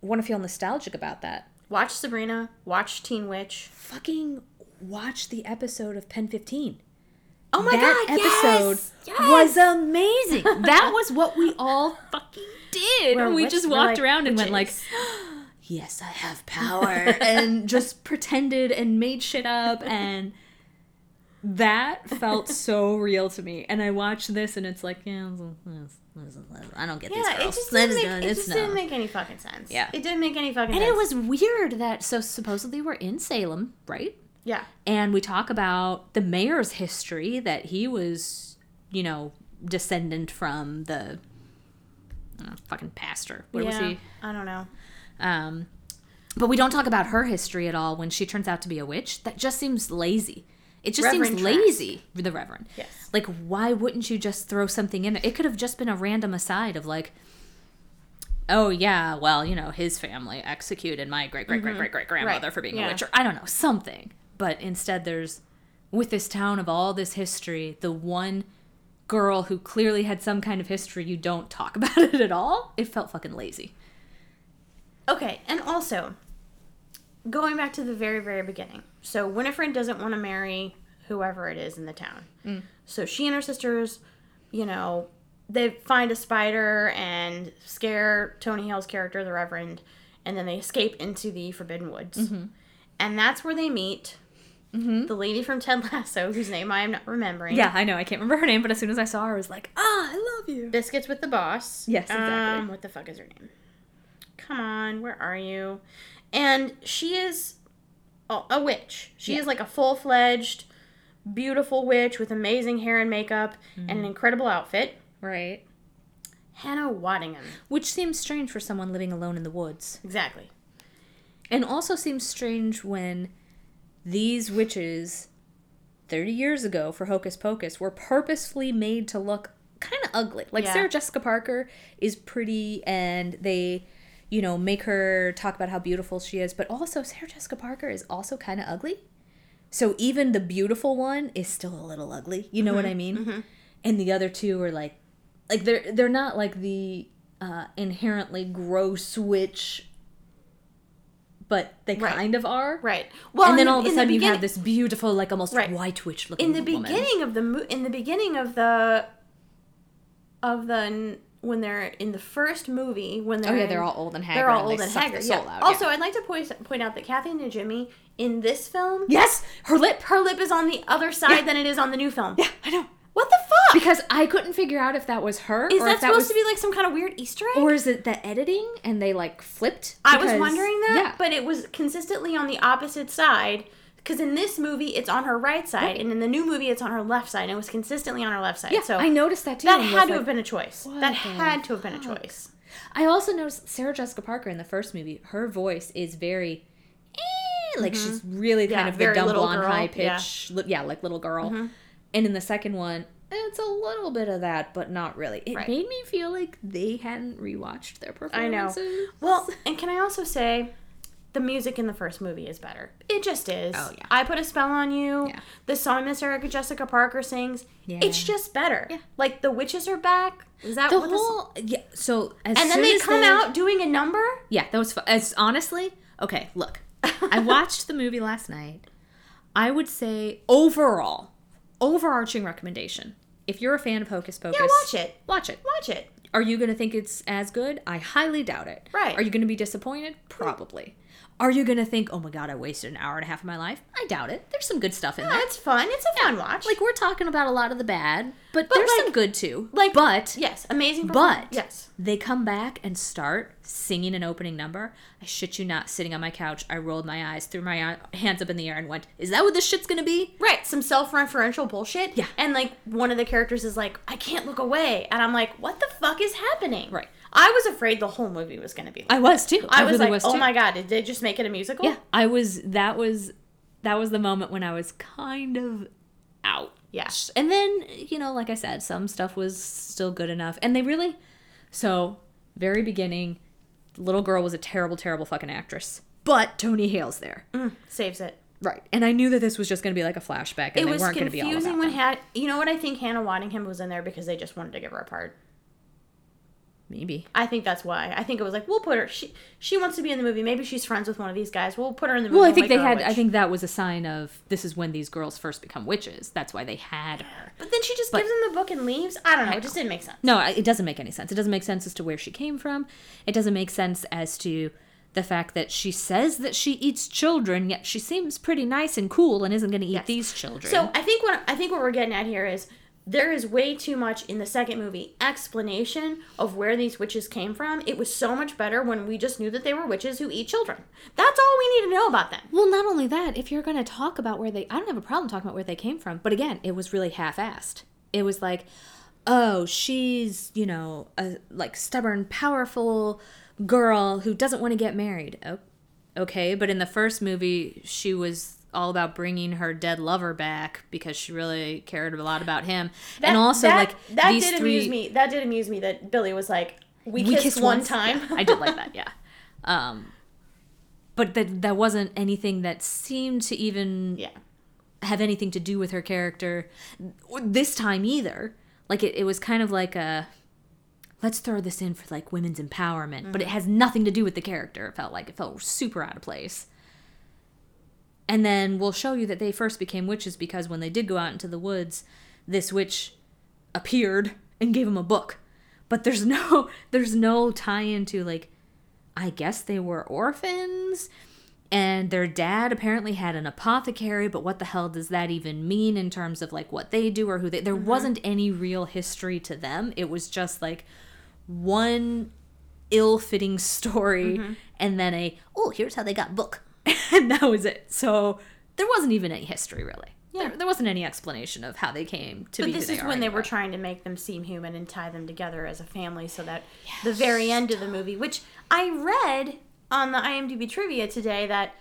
want to feel nostalgic about that, watch Sabrina. Watch Teen Witch. Fucking watch the episode of Pen 15. Oh my god! That episode was amazing. That was what we all fucking did. We just walked around and went like, "Yes, I have power," and just pretended and made shit up, and that felt so real to me. And I watched this, and it's like, yeah, I don't get these girls. It just didn't make any fucking sense. Yeah, it didn't make any fucking sense. And it was weird that supposedly we're in Salem, right? Yeah. And we talk about the mayor's history, that he was, you know, descendant from the fucking pastor. What was he? I don't know. But we don't talk about her history at all when she turns out to be a witch. That just seems lazy. It just seems lazy, the Reverend. Yes. Like, why wouldn't you just throw something in there? It could have just been a random aside of like, oh, yeah, well, you know, his family executed my great-great-great-great-great-grandmother for being a witch. Or, I don't know, something. But instead there's, with this town of all this history, the one girl who clearly had some kind of history, you don't talk about it at all. It felt fucking lazy. Okay, and also, going back to the very, very beginning. So Winifred doesn't want to marry whoever it is in the town. Mm. So she and her sisters, you know, they find a spider and scare Tony Hale's character, the Reverend, and then they escape into the Forbidden Woods. Mm-hmm. And that's where they meet... Mm-hmm. The lady from Ted Lasso, whose name I am not remembering. Yeah, I know. I can't remember her name, but as soon as I saw her, I was like, I love you. Biscuits with the Boss. Yes, exactly. What the fuck is her name? Come on, where are you? And she is a witch. She is like a full-fledged, beautiful witch with amazing hair and makeup and an incredible outfit. Right. Hannah Waddingham. Which seems strange for someone living alone in the woods. Exactly. And also seems strange when... these witches, 30 years ago for Hocus Pocus, were purposefully made to look kind of ugly. Like, Sarah Jessica Parker is pretty, and they, you know, make her talk about how beautiful she is. But also, Sarah Jessica Parker is also kind of ugly. So even the beautiful one is still a little ugly. You know what I mean? Mm-hmm. And the other two are like they're not like the inherently gross witch, but they kind of are. Right. Well, and then all of a sudden you have this beautiful, like, almost white witch looking woman. In the beginning, when they're in the first movie, they're all old and haggard. They're all old and haggard. Also, I'd like to point out that Kathy Najimy in this film, yes, her lip is on the other side than it is on the new film. Yeah, I know. What the fuck? Because I couldn't figure out if that was her. Is that supposed to be like some kind of weird Easter egg? Or is it the editing and they like flipped? I was wondering that, but it was consistently on the opposite side. Because in this movie, it's on her right side. Right. And in the new movie, it's on her left side. And it was consistently on her left side. Yeah, so I noticed that too. That had to have been a choice. That had to have been a choice. I also noticed Sarah Jessica Parker in the first movie, her voice is very... like she's really kind of the dumb blonde high pitch. Yeah, like little girl. Mm-hmm. And in the second one, it's a little bit of that, but not really. It made me feel like they hadn't rewatched their performances. I know. Well, and can I also say, the music in the first movie is better. It just is. Oh, yeah. I Put a Spell on You. Yeah. The song Miss Erica Jessica Parker sings. Yeah. It's just better. Yeah. Like, the witches are back. Is that what the whole... Yeah, so, as soon as they come out doing a number? Yeah, that was... honestly... Okay, look. I watched the movie last night. I would say, overall... overarching recommendation. If you're a fan of Hocus Pocus... yeah, watch it. Are you going to think it's as good? I highly doubt it. Right. Are you going to be disappointed? Probably. Are you going to think, oh my god, I wasted an hour and a half of my life? I doubt it. There's some good stuff in there. It's fun. It's a fun watch. Like, we're talking about a lot of the bad, but there's some good too. Like, but... yes, amazing performance. But... yes. They come back and start singing an opening number. I shit you not, sitting on my couch, I rolled my eyes, threw my hands up in the air, and went, is that what this shit's gonna be? Right, some self-referential bullshit. Yeah. And, like, one of the characters is like, I can't look away. And I'm like, what the fuck is happening? Right. I was afraid the whole movie was gonna be like, I was, too. I was like, oh my god, did they just make it a musical? Yeah, I was, that was the moment when I was kind of out. Yeah. And then, you know, like I said, some stuff was still good enough. And they really... So, very beginning, the little girl was a terrible, terrible fucking actress. But Tony Hale's there. Saves it. Right. And I knew that this was just going to be like a flashback and they weren't going to be all about them. It was confusing when you know what? I think Hannah Waddingham was in there because they just wanted to give her a part. Maybe. I think that's why. I think it was like, we'll put her... She wants to be in the movie. Maybe she's friends with one of these guys. We'll put her in the movie. Well, I think I think that was a sign of this is when these girls first become witches. That's why they had her. But then she just gives them the book and leaves? I don't know. It just didn't make sense. No, it doesn't make any sense. It doesn't make sense as to where she came from. It doesn't make sense as to the fact that she says that she eats children, yet she seems pretty nice and cool and isn't going to eat these children. So I think what we're getting at here is... There is way too much in the second movie explanation of where these witches came from. It was so much better when we just knew that they were witches who eat children. That's all we need to know about them. Well, not only that, if you're going to talk about where I don't have a problem talking about where they came from. But again, it was really half-assed. It was like, oh, she's, you know, a like stubborn, powerful girl who doesn't want to get married. Oh, okay, but in the first movie, she was... all about bringing her dead lover back because she really cared a lot about him. That did amuse me that Billy was like, we kissed one time. Yeah, I did like that, yeah. But that wasn't anything that seemed to even have anything to do with her character this time either. Like, it was kind of like a... let's throw this in for, like, women's empowerment. Mm-hmm. But it has nothing to do with the character, it felt like. It felt super out of place. And then we'll show you that they first became witches because when they did go out into the woods, this witch appeared and gave them a book. But there's no tie-in to, like, I guess they were orphans, and their dad apparently had an apothecary, but what the hell does that even mean in terms of, like, what they do or who they... There wasn't any real history to them. It was just, like, one ill-fitting story and then here's how they got book. And that was it. So there wasn't even any history, really. Yeah. There wasn't any explanation of how they came to be who they are. But this is when they were trying to make them seem human and tie them together as a family so that the very end of the movie, which I read on the IMDb trivia today that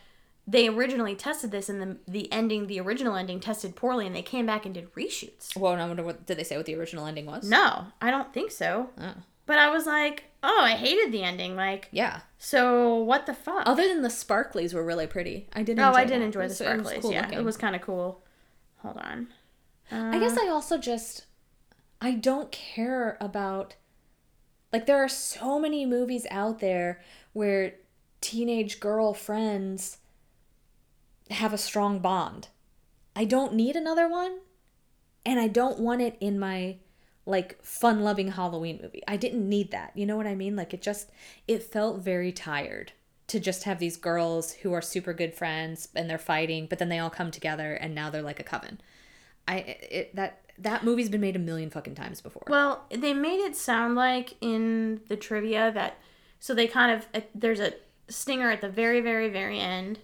they originally tested this and the original ending tested poorly and they came back and did reshoots. Well, and I wonder, did they say what the original ending was? No, I don't think so. Oh. But I was like, oh, I hated the ending. Like, yeah. So what the fuck? Other than the sparklies were really pretty. I did enjoy the sparklies. It was cool looking. It was kind of cool. Hold on. I guess I also just, I don't care about, like, there are so many movies out there where teenage girl friends have a strong bond. I don't need another one, and I don't want it in my, like, fun-loving Halloween movie. I didn't need that. You know what I mean? Like, it felt very tired to just have these girls who are super good friends and they're fighting, but then they all come together and now they're like a coven. That movie's been made a million fucking times before. Well, they made it sound like in the trivia that, so they kind of, there's a stinger at the very, very, very end.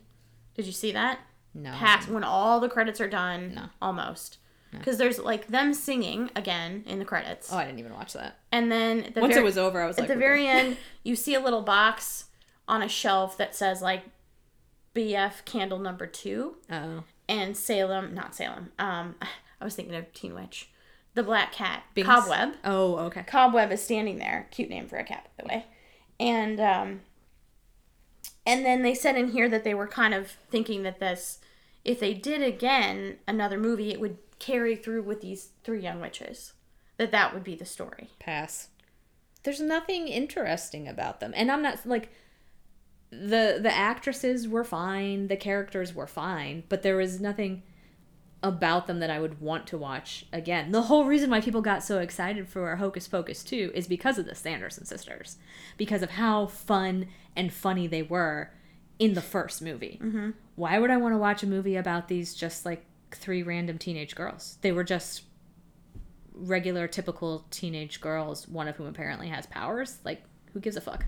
Did you see that? No. Past, when all the credits are done. No. Almost. Because there's, like, them singing again in the credits. Oh, I didn't even watch that. And then... Once it was over, I was like... At the very end, you see a little box on a shelf that says, like, BF Candle Number 2. Oh. And Salem... Not Salem. I was thinking of Teen Witch. The Black Cat. Binks. Cobweb. Oh, okay. Cobweb is standing there. Cute name for a cat, by the way. And then they said in here that they were kind of thinking that this... If they did, again, another movie, it would... carry through with these three young witches. That would be the story. Pass. There's nothing interesting about them. And I'm not, like, the actresses were fine, the characters were fine, but there was nothing about them that I would want to watch again. The whole reason why people got so excited for Hocus Pocus 2 is because of the Sanderson sisters. Because of how fun and funny they were in the first movie. Mm-hmm. Why would I want to watch a movie about these just, like, three random teenage girls? They were just regular, typical teenage girls, one of whom apparently has powers. Like, who gives a fuck?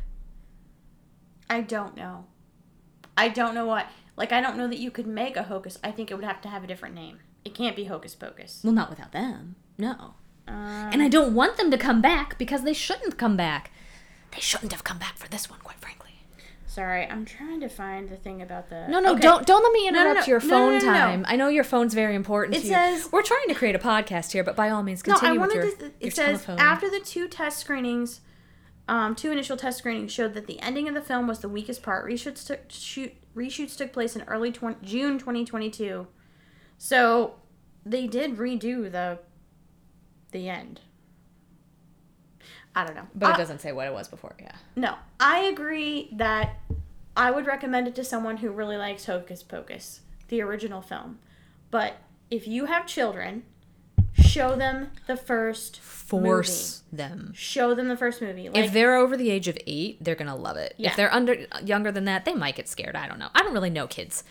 I don't know what... Like, I don't know that you could make a Hocus... I think it would have to have a different name. It can't be Hocus Pocus. Well, not without them. No. And I don't want them to come back because they shouldn't come back. They shouldn't have come back for this one, quite frankly. Sorry, I'm trying to find the thing about the... No, okay. Don't let me interrupt your phone time. No. I know your phone's very important to you. Says... We're trying to create a podcast here, but by all means, continue with your telephone. It says, after the two test screenings, Two initial test screenings showed that the ending of the film was the weakest part. Reshoots took place in early June 2022. So they did redo the end. I don't know. But it doesn't say what it was before, yeah. No. I agree that I would recommend it to someone who really likes Hocus Pocus, the original film. But if you have children, show them the first movie. Show them the first movie. Like, if they're over the age of 8, they're going to love it. Yeah. If they're younger than that, they might get scared. I don't know. I don't really know kids.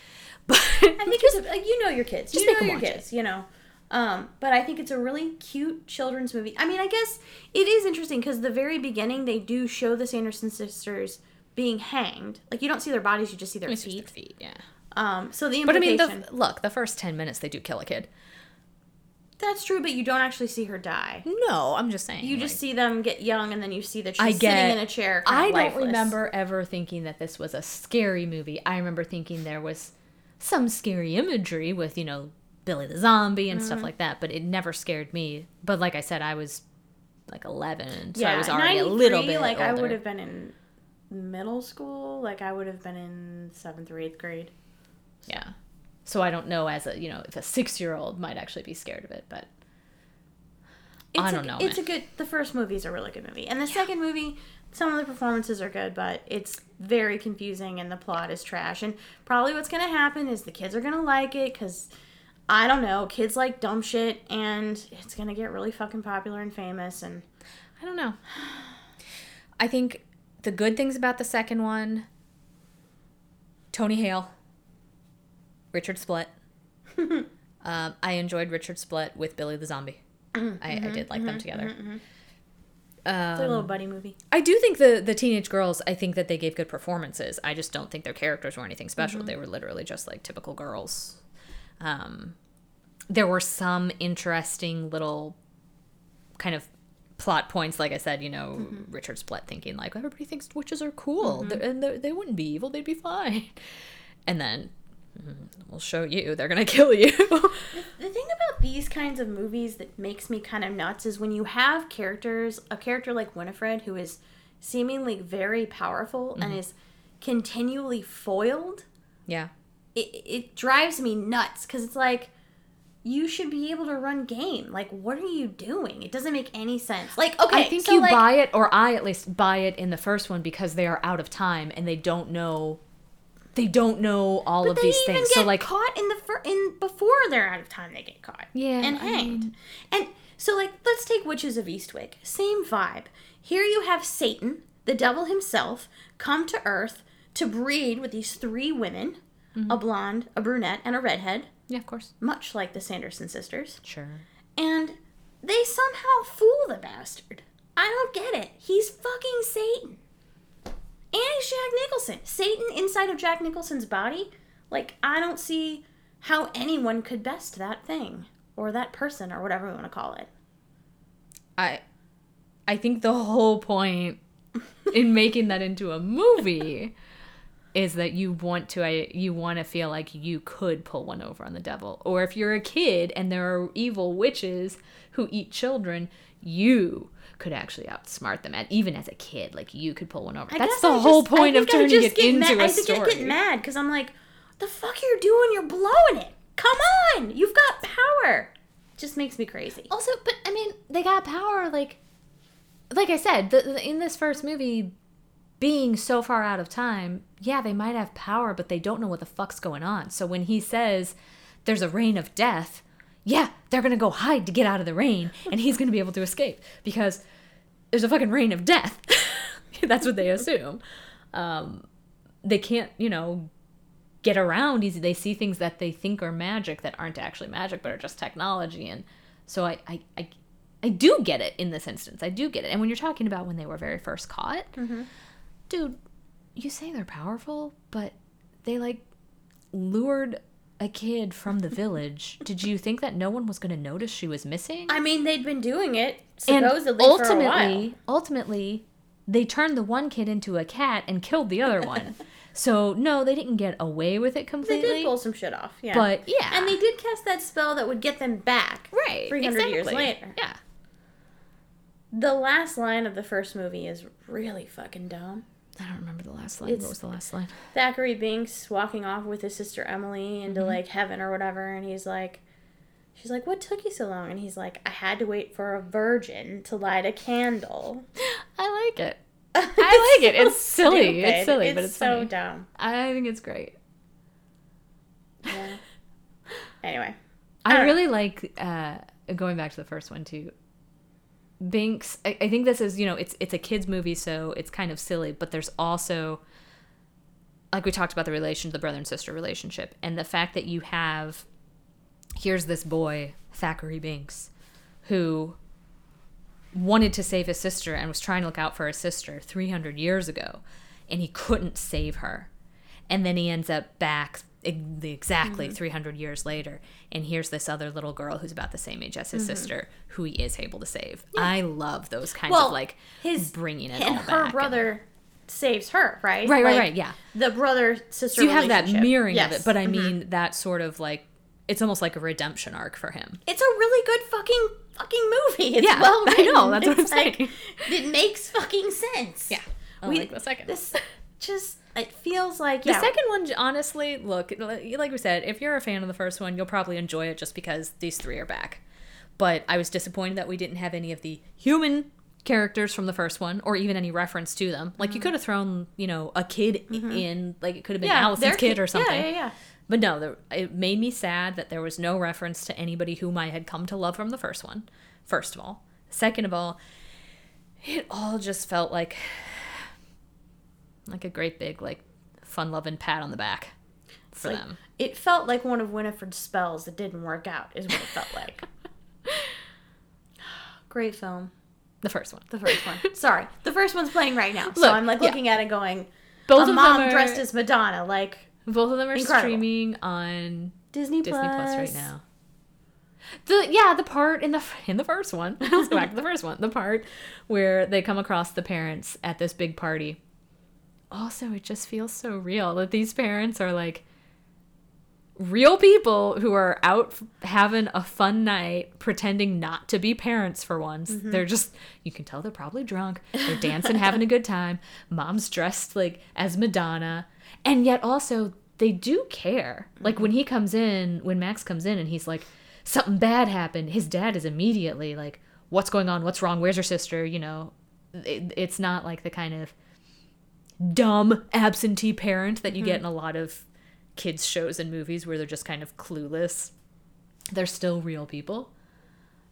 But I think you know your kids. You know your kids, you know. But I think it's a really cute children's movie. I mean, I guess it is interesting because the very beginning they do show the Sanderson sisters being hanged. Like, you don't see their bodies, you just see their feet. Their feet, yeah. So the implication... But I mean, the first 10 minutes they do kill a kid. That's true, but you don't actually see her die. No, I'm just saying. You just see them get young, and then you see that she's sitting in a chair. I don't remember ever thinking that this was a scary movie. I remember thinking there was some scary imagery with, you know, Billy the Zombie and stuff like that, but it never scared me. But like I said, I was like 11, so I was already a little bit older. I would have been in middle school. Like, I would have been in 7th or 8th grade. So. Yeah. So I don't know if a 6-year-old might actually be scared of it, but I don't know. It's the first movie is a really good movie. And the second movie, some of the performances are good, but it's very confusing and the plot is trash. And probably what's going to happen is the kids are going to like it because... I don't know. Kids like dumb shit, and it's going to get really fucking popular and famous, and... I don't know. I think the good things about the second one... Tony Hale. Richard Splett. I enjoyed Richard Splett with Billy the Zombie. I did like them together. It's a little buddy movie. I do think the teenage girls, I think that they gave good performances. I just don't think their characters were anything special. They were literally just, like, typical girls... There were some interesting little kind of plot points. Like I said, Richard Splett thinking like, everybody thinks witches are cool and they wouldn't be evil. They'd be fine. And then we'll show you, they're going to kill you. The thing about these kinds of movies that makes me kind of nuts is when you have a character like Winifred, who is seemingly very powerful and is continually foiled. Yeah. It drives me nuts because it's like, you should be able to run game. Like, what are you doing? It doesn't make any sense. Like, okay, I think so, you like, buy it, or I at least buy it in the first one because they are out of time and they don't know all of these things. But they even get caught before they're out of time. They get caught, and hanged. And so, like, let's take Witches of Eastwick. Same vibe. Here you have Satan, the devil himself, come to Earth to breed with these 3 women. A blonde, a brunette, and a redhead. Yeah, of course. Much like the Sanderson sisters. Sure. And they somehow fool the bastard. I don't get it. He's fucking Satan. And he's Jack Nicholson. Satan inside of Jack Nicholson's body? Like, I don't see how anyone could best that thing. Or that person, or whatever we want to call it. I think the whole point in making that into a movie... is that you want to feel like you could pull one over on the devil. Or if you're a kid and there are evil witches who eat children, you could actually outsmart them. And even as a kid, like, you could pull one over. That's the whole point of turning it into a story. I think I get mad because I'm like, the fuck you're doing? You're blowing it. Come on. You've got power. Just makes me crazy. Also, but, I mean, they got power, like I said, in this first movie... being so far out of time, yeah, they might have power, but they don't know what the fuck's going on. So when he says there's a rain of death, yeah, they're going to go hide to get out of the rain, and he's going to be able to escape because there's a fucking rain of death. That's what they assume. They can't, get around easy. They see things that they think are magic that aren't actually magic but are just technology. And so I do get it in this instance. I do get it. And when you're talking about when they were very first caught... Mm-hmm. Dude, you say they're powerful, but they, like, lured a kid from the village. Did you think that no one was going to notice she was missing? I mean, they'd been doing it supposedly for a while. Ultimately, they turned the one kid into a cat and killed the other one. So, no, they didn't get away with it completely. They did pull some shit off, yeah. But, yeah. And they did cast that spell that would get them back. Right, 300 years later. Yeah. The last line of the first movie is really fucking dumb. I don't remember the last line. What was the last line? Thackeray Binks walking off with his sister Emily into, like, heaven or whatever, and he's like, she's like, what took you so long? And he's like, I had to wait for a virgin to light a candle. I like it. I like it. It's silly. Stupid. It's silly, but it's so funny. Dumb. I think it's great. Yeah. Anyway. I really like, going back to the first one, too, Binks, I think this is, you know, it's a kid's movie, so it's kind of silly, but there's also, like we talked about, the relation, the brother and sister relationship, and the fact that you have, here's this boy, Thackeray Binks, who wanted to save his sister and was trying to look out for his sister 300 years ago, and he couldn't save her. And then he ends up back exactly 300 years later, and here's this other little girl who's about the same age as his sister, who he is able to save. Yeah. I love those kinds of, like, his bringing it all back. And her brother saves her, right? Right, like, right, yeah. The brother-sister relationship. So you have that mirroring of it, but I mean that sort of, like, it's almost like a redemption arc for him. It's a really good fucking movie. It's well written. I know, that's what I'm saying. It makes fucking sense. Yeah. I like the second one. Just... It feels like, the second one, honestly, look, like we said, if you're a fan of the first one, you'll probably enjoy it just because these three are back. But I was disappointed that we didn't have any of the human characters from the first one, or even any reference to them. Like, you could have thrown, you know, a kid in, like, it could have been Allison's kid or something. Yeah. But no, it made me sad that there was no reference to anybody whom I had come to love from the first one, first of all. Second of all, it all just felt like... like a great big, like, fun-loving pat on the back for them. It felt like one of Winifred's spells that didn't work out is what it felt like. Great film. The first one. Sorry. The first one's playing right now. So I'm, like, looking at it going, both a mom dressed as Madonna. Like, both of them are incredible. Streaming on Disney Plus right now. The part in the first one. Let's go back to the first one. The part where they come across the parents at this big party. Also, it just feels so real that these parents are, like, real people who are out having a fun night pretending not to be parents for once. They're just, you can tell they're probably drunk. They're dancing, having a good time. Mom's dressed, like, as Madonna. And yet also, they do care. Like, when Max comes in and he's like, something bad happened, his dad is immediately like, what's going on? What's wrong? Where's your sister? You know, it's not like the kind of dumb absentee parent that you get in a lot of kids shows and movies where they're just kind of clueless. They're still real people,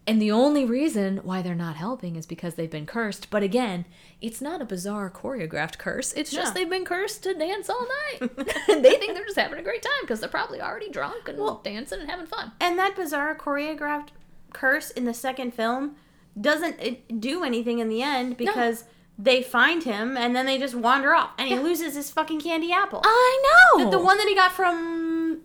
and the only reason why they're not helping is because they've been cursed. But again, it's not a bizarre choreographed curse. It's just they've been cursed to dance all night. And they think they're just having a great time because they're probably already drunk and dancing and having fun. And that bizarre choreographed curse in the second film doesn't do anything in the end because they find him, and then they just wander off, and he loses his fucking candy apple. I know! The one that he got from...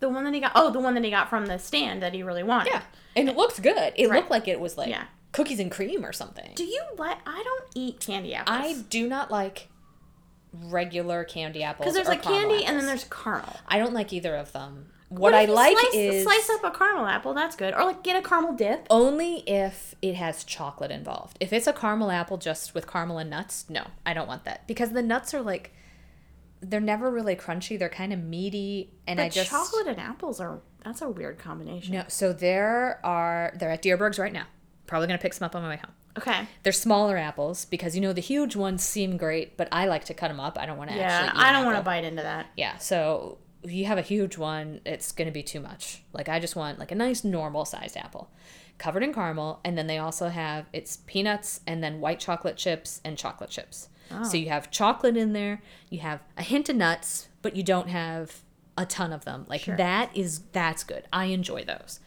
the one that he got from the stand that he really wanted. Yeah. And it looks good. It looked like it was, like, cookies and cream or something. I don't eat candy apples. I do not like regular candy apples. Because there's, like, candy apples, and then there's caramel. I don't like either of them. What I like is... slice up a caramel apple, that's good. Or, like, get a caramel dip. Only if it has chocolate involved. If it's a caramel apple just with caramel and nuts, no, I don't want that. Because the nuts are, like, they're never really crunchy. They're kind of meaty. And but chocolate and apples are, that's a weird combination. No, so they're at Dearburg's right now. Probably going to pick some up on my way home. Okay. They're smaller apples because, you know, the huge ones seem great, but I like to cut them up. I don't want to actually eat an apple. Yeah, I don't want to bite into that. Yeah, so... if you have a huge one, it's going to be too much. Like, I just want, like, a nice normal-sized apple covered in caramel, and then they also have, it's peanuts and then white chocolate chips and chocolate chips. Oh. So you have chocolate in there, you have a hint of nuts, but you don't have a ton of them. Like, that's good. I enjoy those.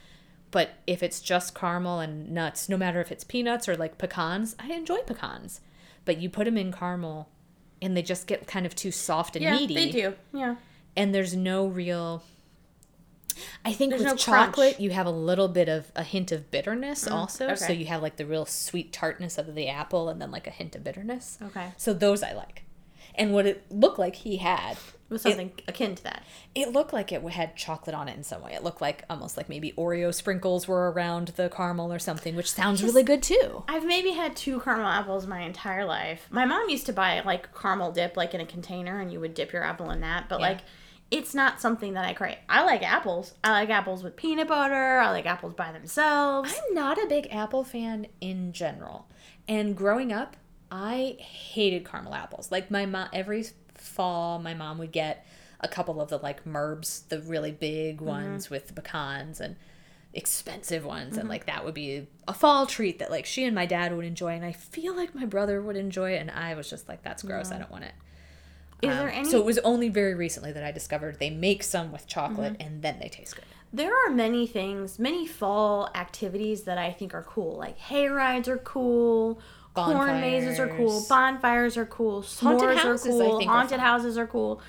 But if it's just caramel and nuts, no matter if it's peanuts or, like, pecans, I enjoy pecans. But you put them in caramel, and they just get kind of too soft and meaty. Yeah, they do. Yeah. And there's no real... I think there's with no chocolate, crunch. You have a little bit of a hint of bitterness also. Okay. So you have, like, the real sweet tartness of the apple and then, like, a hint of bitterness. Okay. So those I like. And what it looked like he had was something akin to that. It looked like it had chocolate on it in some way. It looked like almost like maybe Oreo sprinkles were around the caramel or something, which sounds really good too. I've maybe had 2 caramel apples my entire life. My mom used to buy like caramel dip like in a container and you would dip your apple in that, but like it's not something that I crave. I like apples. I like apples with peanut butter. I like apples by themselves. I'm not a big apple fan in general. And growing up, I hated caramel apples. Like my mom, every fall, my mom would get a couple of the like Merbs, the really big ones with pecans and expensive ones. And like that would be a fall treat that like she and my dad would enjoy. And I feel like my brother would enjoy it. And I was just like, that's gross. I don't want it. Is there any... So it was only very recently that I discovered they make some with chocolate and then they taste good. There are many things, many fall activities that I think are cool. Like hay rides are cool. Bonfires. Corn mazes are cool. Bonfires are cool. Haunted houses are cool. Haunted houses are cool.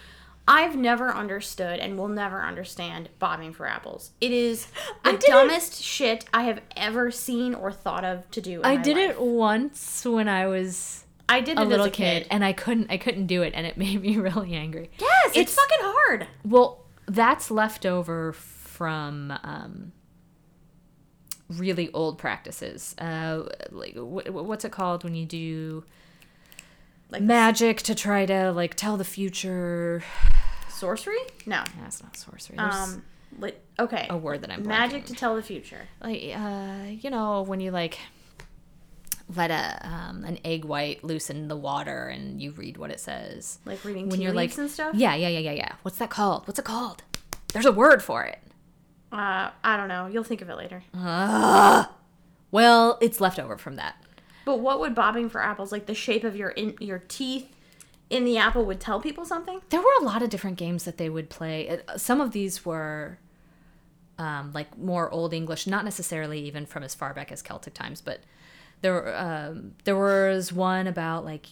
I've never understood and will never understand bobbing for apples. It is the dumbest shit I have ever seen or thought of to do in my life. I did it once when I was... I did it as a kid, and I couldn't do it, and it made me really angry. Yes, it's fucking hard. Well, that's left over from really old practices. Like what's it called when you do like magic to try to like tell the future? Sorcery? No, that's not sorcery. There's okay, a word that I'm blanking. Magic to tell the future. Like you know when you like. Let an egg white loose in the water and you read what it says. Like reading tea leaves and stuff? Yeah. What's that called? What's it called? There's a word for it. I don't know. You'll think of it later. Well, it's left over from that. But what would bobbing for apples, like the shape of your teeth in the apple would tell people something? There were a lot of different games that they would play. Some of these were... like more Old English, not necessarily even from as far back as Celtic times, but... There was one about, like,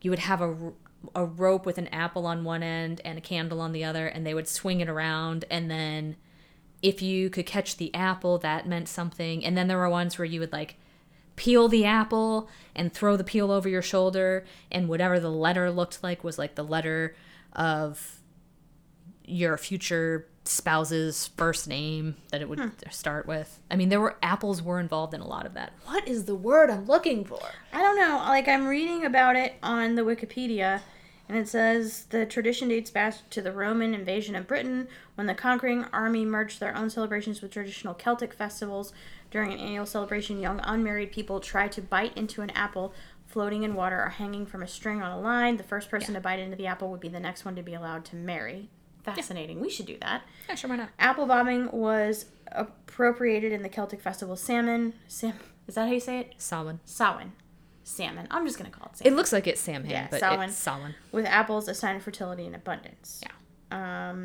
you would have a rope with an apple on one end and a candle on the other, and they would swing it around, and then if you could catch the apple, that meant something. And then there were ones where you would, like, peel the apple and throw the peel over your shoulder, and whatever the letter looked like was, like, the letter of your future spouse's first name that it would start with. I mean, apples were involved in a lot of that. What is the word I'm looking for? I don't know. Like, I'm reading about it on the Wikipedia, and it says, the tradition dates back to the Roman invasion of Britain, when the conquering army merged their own celebrations with traditional Celtic festivals. During an annual celebration, young unmarried people try to bite into an apple floating in water or hanging from a string on a line. The first person to bite into the apple would be the next one to be allowed to marry. Fascinating. Yeah. We should do that. Yeah, sure, why not? Apple bobbing was appropriated in the Celtic festival Samhain. Is that how you say it? Samhain. Salmon. I'm just going to call it Samhain. It looks like it's Samhain, but Samhain. It's Samhain. With apples, a sign of fertility and abundance. Yeah.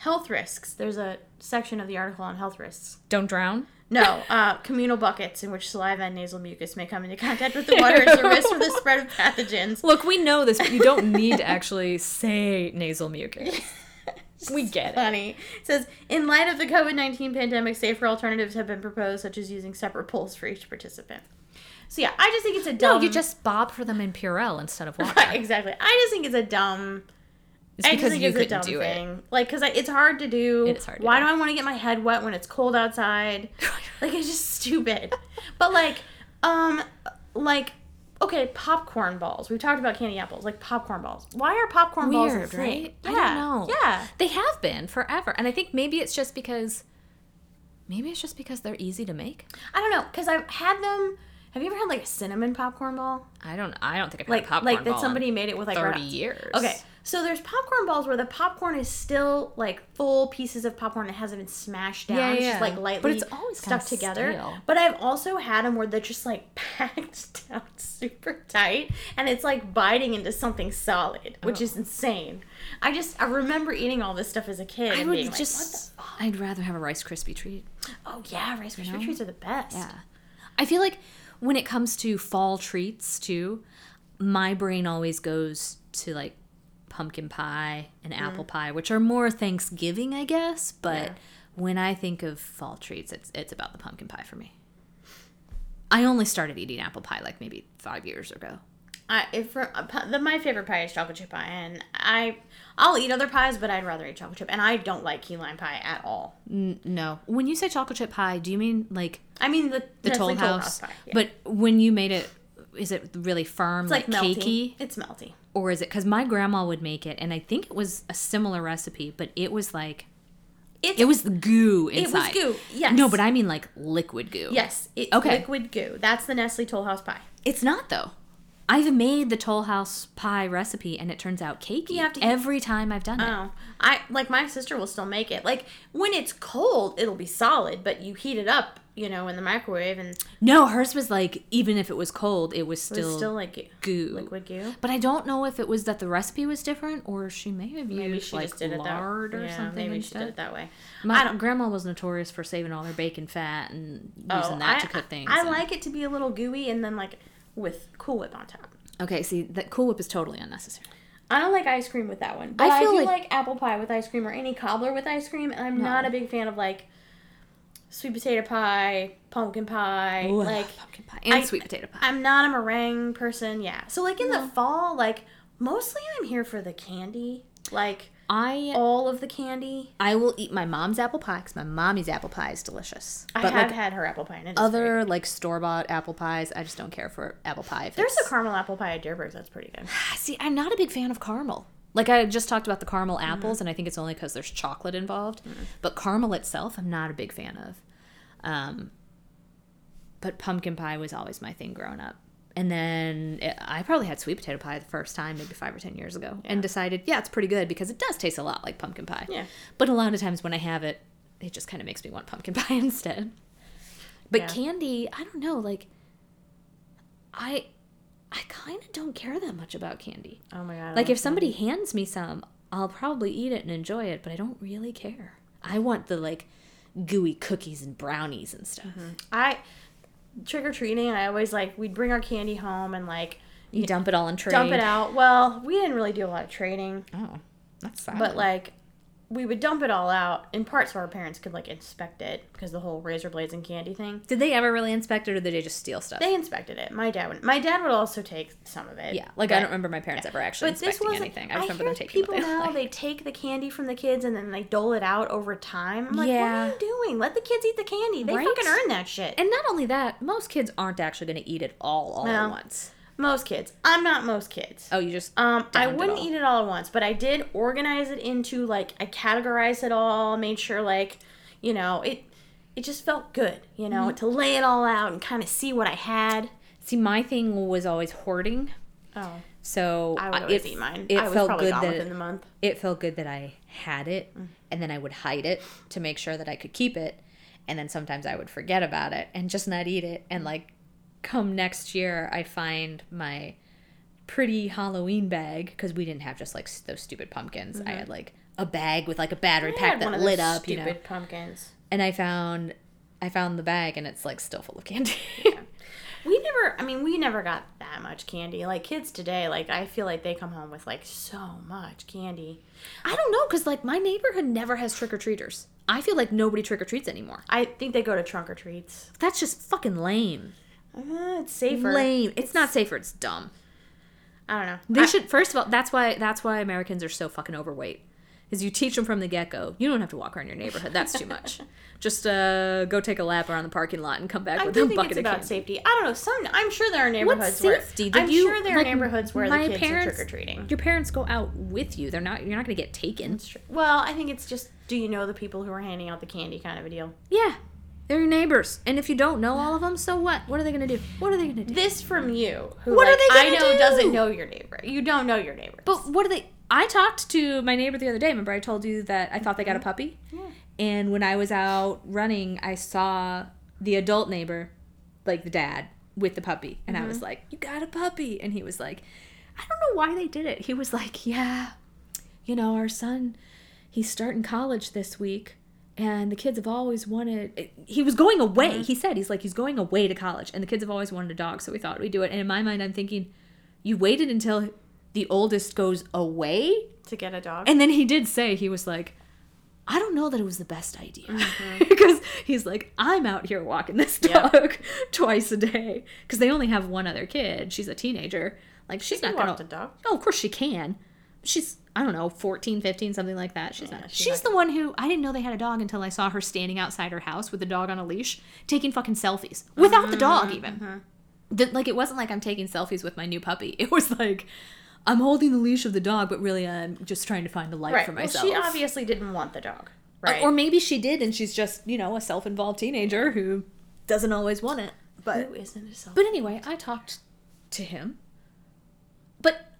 Health risks. There's a section of the article on health risks. Don't drown? No. Communal buckets in which saliva and nasal mucus may come into contact with the water is a risk for the spread of pathogens. Look, we know this, but you don't need to actually say nasal mucus. We get it. Funny. It says, in light of the COVID-19 pandemic, safer alternatives have been proposed, such as using separate bowls for each participant. So, yeah, I just think it's a dumb... No, you just bob for them in Purell instead of water. Right, exactly. I just think it's a dumb... It's because you couldn't do it. Like, because it's hard to do. It's hard to do. Why do I want to get my head wet when it's cold outside? Like, it's just stupid. But, like... Okay, popcorn balls. We've talked about candy apples. Like, popcorn balls. Why are popcorn balls a thing? Right? Yeah. I don't know. Yeah. They have been forever. And I think maybe it's just because... Maybe it's just because they're easy to make? I don't know. Because I've had them... Have you ever had, like, a cinnamon popcorn ball? I don't think I've had a popcorn ball that somebody made it with, like... 30 years. Okay. So there's popcorn balls where the popcorn is still, like, full pieces of popcorn that hasn't been smashed down. Yeah, it's just, like, lightly but it's always stuck together. Stale. But I've also had them where they're just, like, packed down super tight. And it's, like, biting into something solid, which is insane. I remember eating all this stuff as a kid. I and would being just... Like, what the fuck? I'd rather have a Rice Krispie treat. Oh, yeah. Rice Krispie treats are the best. Yeah. I feel like... When it comes to fall treats, too, my brain always goes to, like, pumpkin pie and apple pie, which are more Thanksgiving, I guess. But when I think of fall treats, it's about the pumpkin pie for me. I only started eating apple pie, like, maybe 5 years ago. My favorite pie is chocolate chip pie, and I'll eat other pies, but I'd rather eat chocolate chip. And I don't like key lime pie at all. No. When you say chocolate chip pie, do you mean like? I mean the Toll House pie. Yeah. But when you made it, is it really firm, it's like melty. Cakey? It's melty. Or is it because my grandma would make it, and I think it was a similar recipe, but it was like. It was goo inside. It was goo, yes. No, but I mean like liquid goo. Yes, it's liquid goo. That's the Nestle Toll House pie. It's not, though. I've made the Toll House pie recipe, and it turns out cakey every time I've done it. My sister will still make it. Like, when it's cold, it'll be solid, but you heat it up, in the microwave. And no, hers was like, even if it was cold, it was still like goo. Liquid goo. But I don't know if it was that the recipe was different, or she may have used lard or something. Maybe she did it that way. Grandma was notorious for saving all her bacon fat and using that to cook things. I like it to be a little gooey, and then with Cool Whip on top. Okay, see, that Cool Whip is totally unnecessary. I don't like ice cream with that one, but I do like apple pie with ice cream or any cobbler with ice cream, and I'm not a big fan of, sweet potato pie, pumpkin pie. Ooh, pumpkin pie and sweet potato pie. I'm not a meringue person, yeah. So, the fall, mostly I'm here for the candy. All of the candy. I will eat my mom's apple pie because my mommy's apple pie is delicious. I have had her apple pie. And it other store-bought apple pies, I just don't care for apple pie. There's a caramel apple pie at Dearburg's that's pretty good. See, I'm not a big fan of caramel. I just talked about the caramel apples, and I think it's only because there's chocolate involved. Mm-hmm. But caramel itself, I'm not a big fan of. But pumpkin pie was always my thing growing up. And then I probably had sweet potato pie the first time, maybe 5 or 10 years ago, and decided, it's pretty good because it does taste a lot like pumpkin pie. Yeah. But a lot of times when I have it, it just kind of makes me want pumpkin pie instead. But candy, I don't know. I kind of don't care that much about candy. Oh my God. If somebody hands me some, I'll probably eat it and enjoy it, but I don't really care. I want the gooey cookies and brownies and stuff. Mm-hmm. Trick-or-treating, I always we'd bring our candy home and you dump it all in trade. Dump it out. Well, we didn't really do a lot of trading. Oh, that's sad. But we would dump it all out in parts so our parents could inspect it because the whole razor blades and candy thing. Did they ever really inspect it, or did they just steal stuff? They inspected it. My dad would also take some of it. Yeah, I don't remember my parents ever actually inspecting anything. I just remember them taking people now they take the candy from the kids and then they dole it out over time. I'm what are you doing? Let the kids eat the candy. They fucking earn that shit. And not only that, most kids aren't actually going to eat it all at once. Most kids. I'm not most kids. Oh, you just I wouldn't eat it all at once, but I did organize it into I categorized it all, made sure it just felt good, mm-hmm. to lay it all out and kind of see what I had. See, my thing was always hoarding. Oh. So I would always eat mine. It felt good that within the month. It felt good that I had it, mm-hmm. and then I would hide it to make sure that I could keep it, and then sometimes I would forget about it and just not eat it, and come next year, I find my pretty Halloween bag, because we didn't have just those stupid pumpkins. Mm-hmm. I had a bag with a battery pack that lit up, stupid pumpkins. And I found the bag, and it's still full of candy. Yeah. We never got that much candy. Kids today, I feel they come home with so much candy. I don't know, because my neighborhood never has trick-or-treaters. I feel nobody trick-or-treats anymore. I think they go to trunk-or-treats. That's just fucking lame. It's safer. Lame. It's not safer. It's dumb. I don't know. They should. First of all, that's why Americans are so fucking overweight. Is you teach them from the get go. You don't have to walk around your neighborhood. That's too much. Just go take a lap around the parking lot and come back with a bucket of candy. I think it's about safety. I don't know. I'm sure there are neighborhoods where safety. Neighborhoods where the kids are trick or treating. Your parents go out with you. You're not going to get taken. That's true. Well, I think it's just, do you know the people who are handing out the candy kind of a deal? Yeah. They're your neighbors. And if you don't know all of them, so what? What are they going to do? What are they going to do? This from you, who doesn't know your neighbor. You don't know your neighbors. But what are they? I talked to my neighbor the other day. Remember I told you that I thought they got a puppy? Yeah. And when I was out running, I saw the adult neighbor, the dad, with the puppy. And mm-hmm. I was like, you got a puppy. And he was like, I don't know why they did it. He was like, yeah, our son, he's starting college this week. And the kids have always wanted... He was going away. Mm-hmm. He said he's going away to college. And the kids have always wanted a dog, so we thought we'd do it. And in my mind, I'm thinking, you waited until the oldest goes away? To get a dog? And then he did say, he was like, I don't know that it was the best idea. Because he's like, I'm out here walking this dog twice a day. Because they only have one other kid. She's a teenager. Like, she's not going to walk the dog. Oh, of course she can. She's, I don't know, 14, 15, something like that. She's not. She's the one who, I didn't know they had a dog until I saw her standing outside her house with the dog on a leash, taking fucking selfies. Without the dog, even. Like, it wasn't like I'm taking selfies with my new puppy. It was like, I'm holding the leash of the dog, but really I'm just trying to find a life for myself. Well, she obviously didn't want the dog, right? Or maybe she did, and she's just, you know, a self-involved teenager who doesn't always want it. But who isn't a self-involved? But anyway, I talked to him. But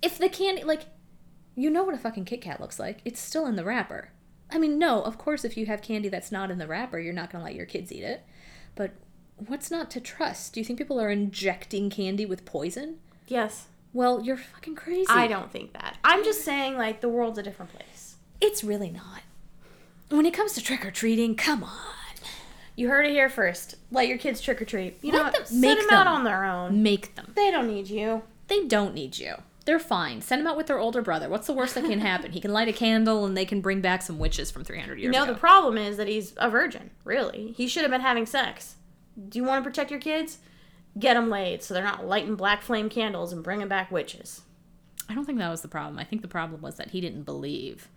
if the candy, like, you know what a fucking Kit Kat looks like. It's still in the wrapper. I mean, no, of course, if you have candy that's not in the wrapper, you're not going to let your kids eat it. But what's not to trust? Do you think people are injecting candy with poison? Yes. Well, you're fucking crazy. I don't think that. I'm just saying, like, the world's a different place. It's really not. When it comes to trick-or-treating, come on. You heard it here first. Let your kids trick-or-treat. You know, send them out on their own. Make them. They don't need you. They don't need you. They're fine. Send them out with their older brother. What's the worst that can happen? He can light a candle and they can bring back some witches from 300 years ago. You know, the problem is that he's a virgin, really. He should have been having sex. Do you want to protect your kids? Get them laid so they're not lighting black flame candles and bringing back witches. I don't think that was the problem. I think the problem was that he didn't believe.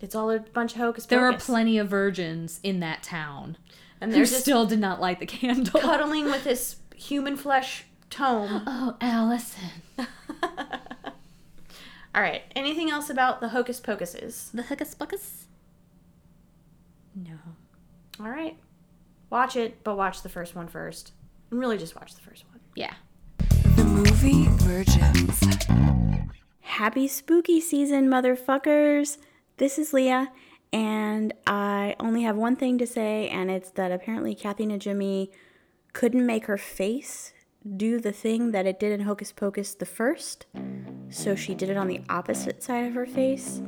It's all a bunch of hocus pocus. There are plenty of virgins in that town and who still did not light the candle. Cuddling with this human flesh tome. Oh, Allison. All right. Anything else about the Hocus Pocuses? The Hocus Pocus? No. All right. Watch it, but watch the first one first. And really just watch the first one. Yeah. The movie Virgins. Happy spooky season, motherfuckers. This is Leah, and I only have one thing to say, and it's that apparently Kathy Najimy couldn't make her face do the thing that it did in Hocus Pocus the first, so she did it on the opposite side of her face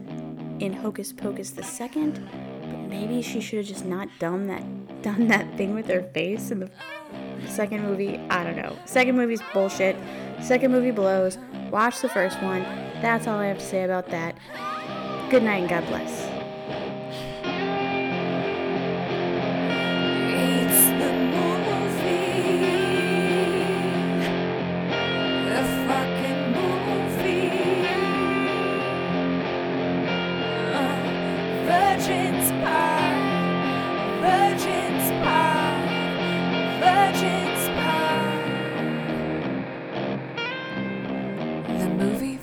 in Hocus Pocus the second. But maybe she should have just not done that thing with her face in the second movie. I don't know. Second movie's bullshit. Second movie blows. Watch the first one. That's all I have to say about that. Good night and God bless. The movie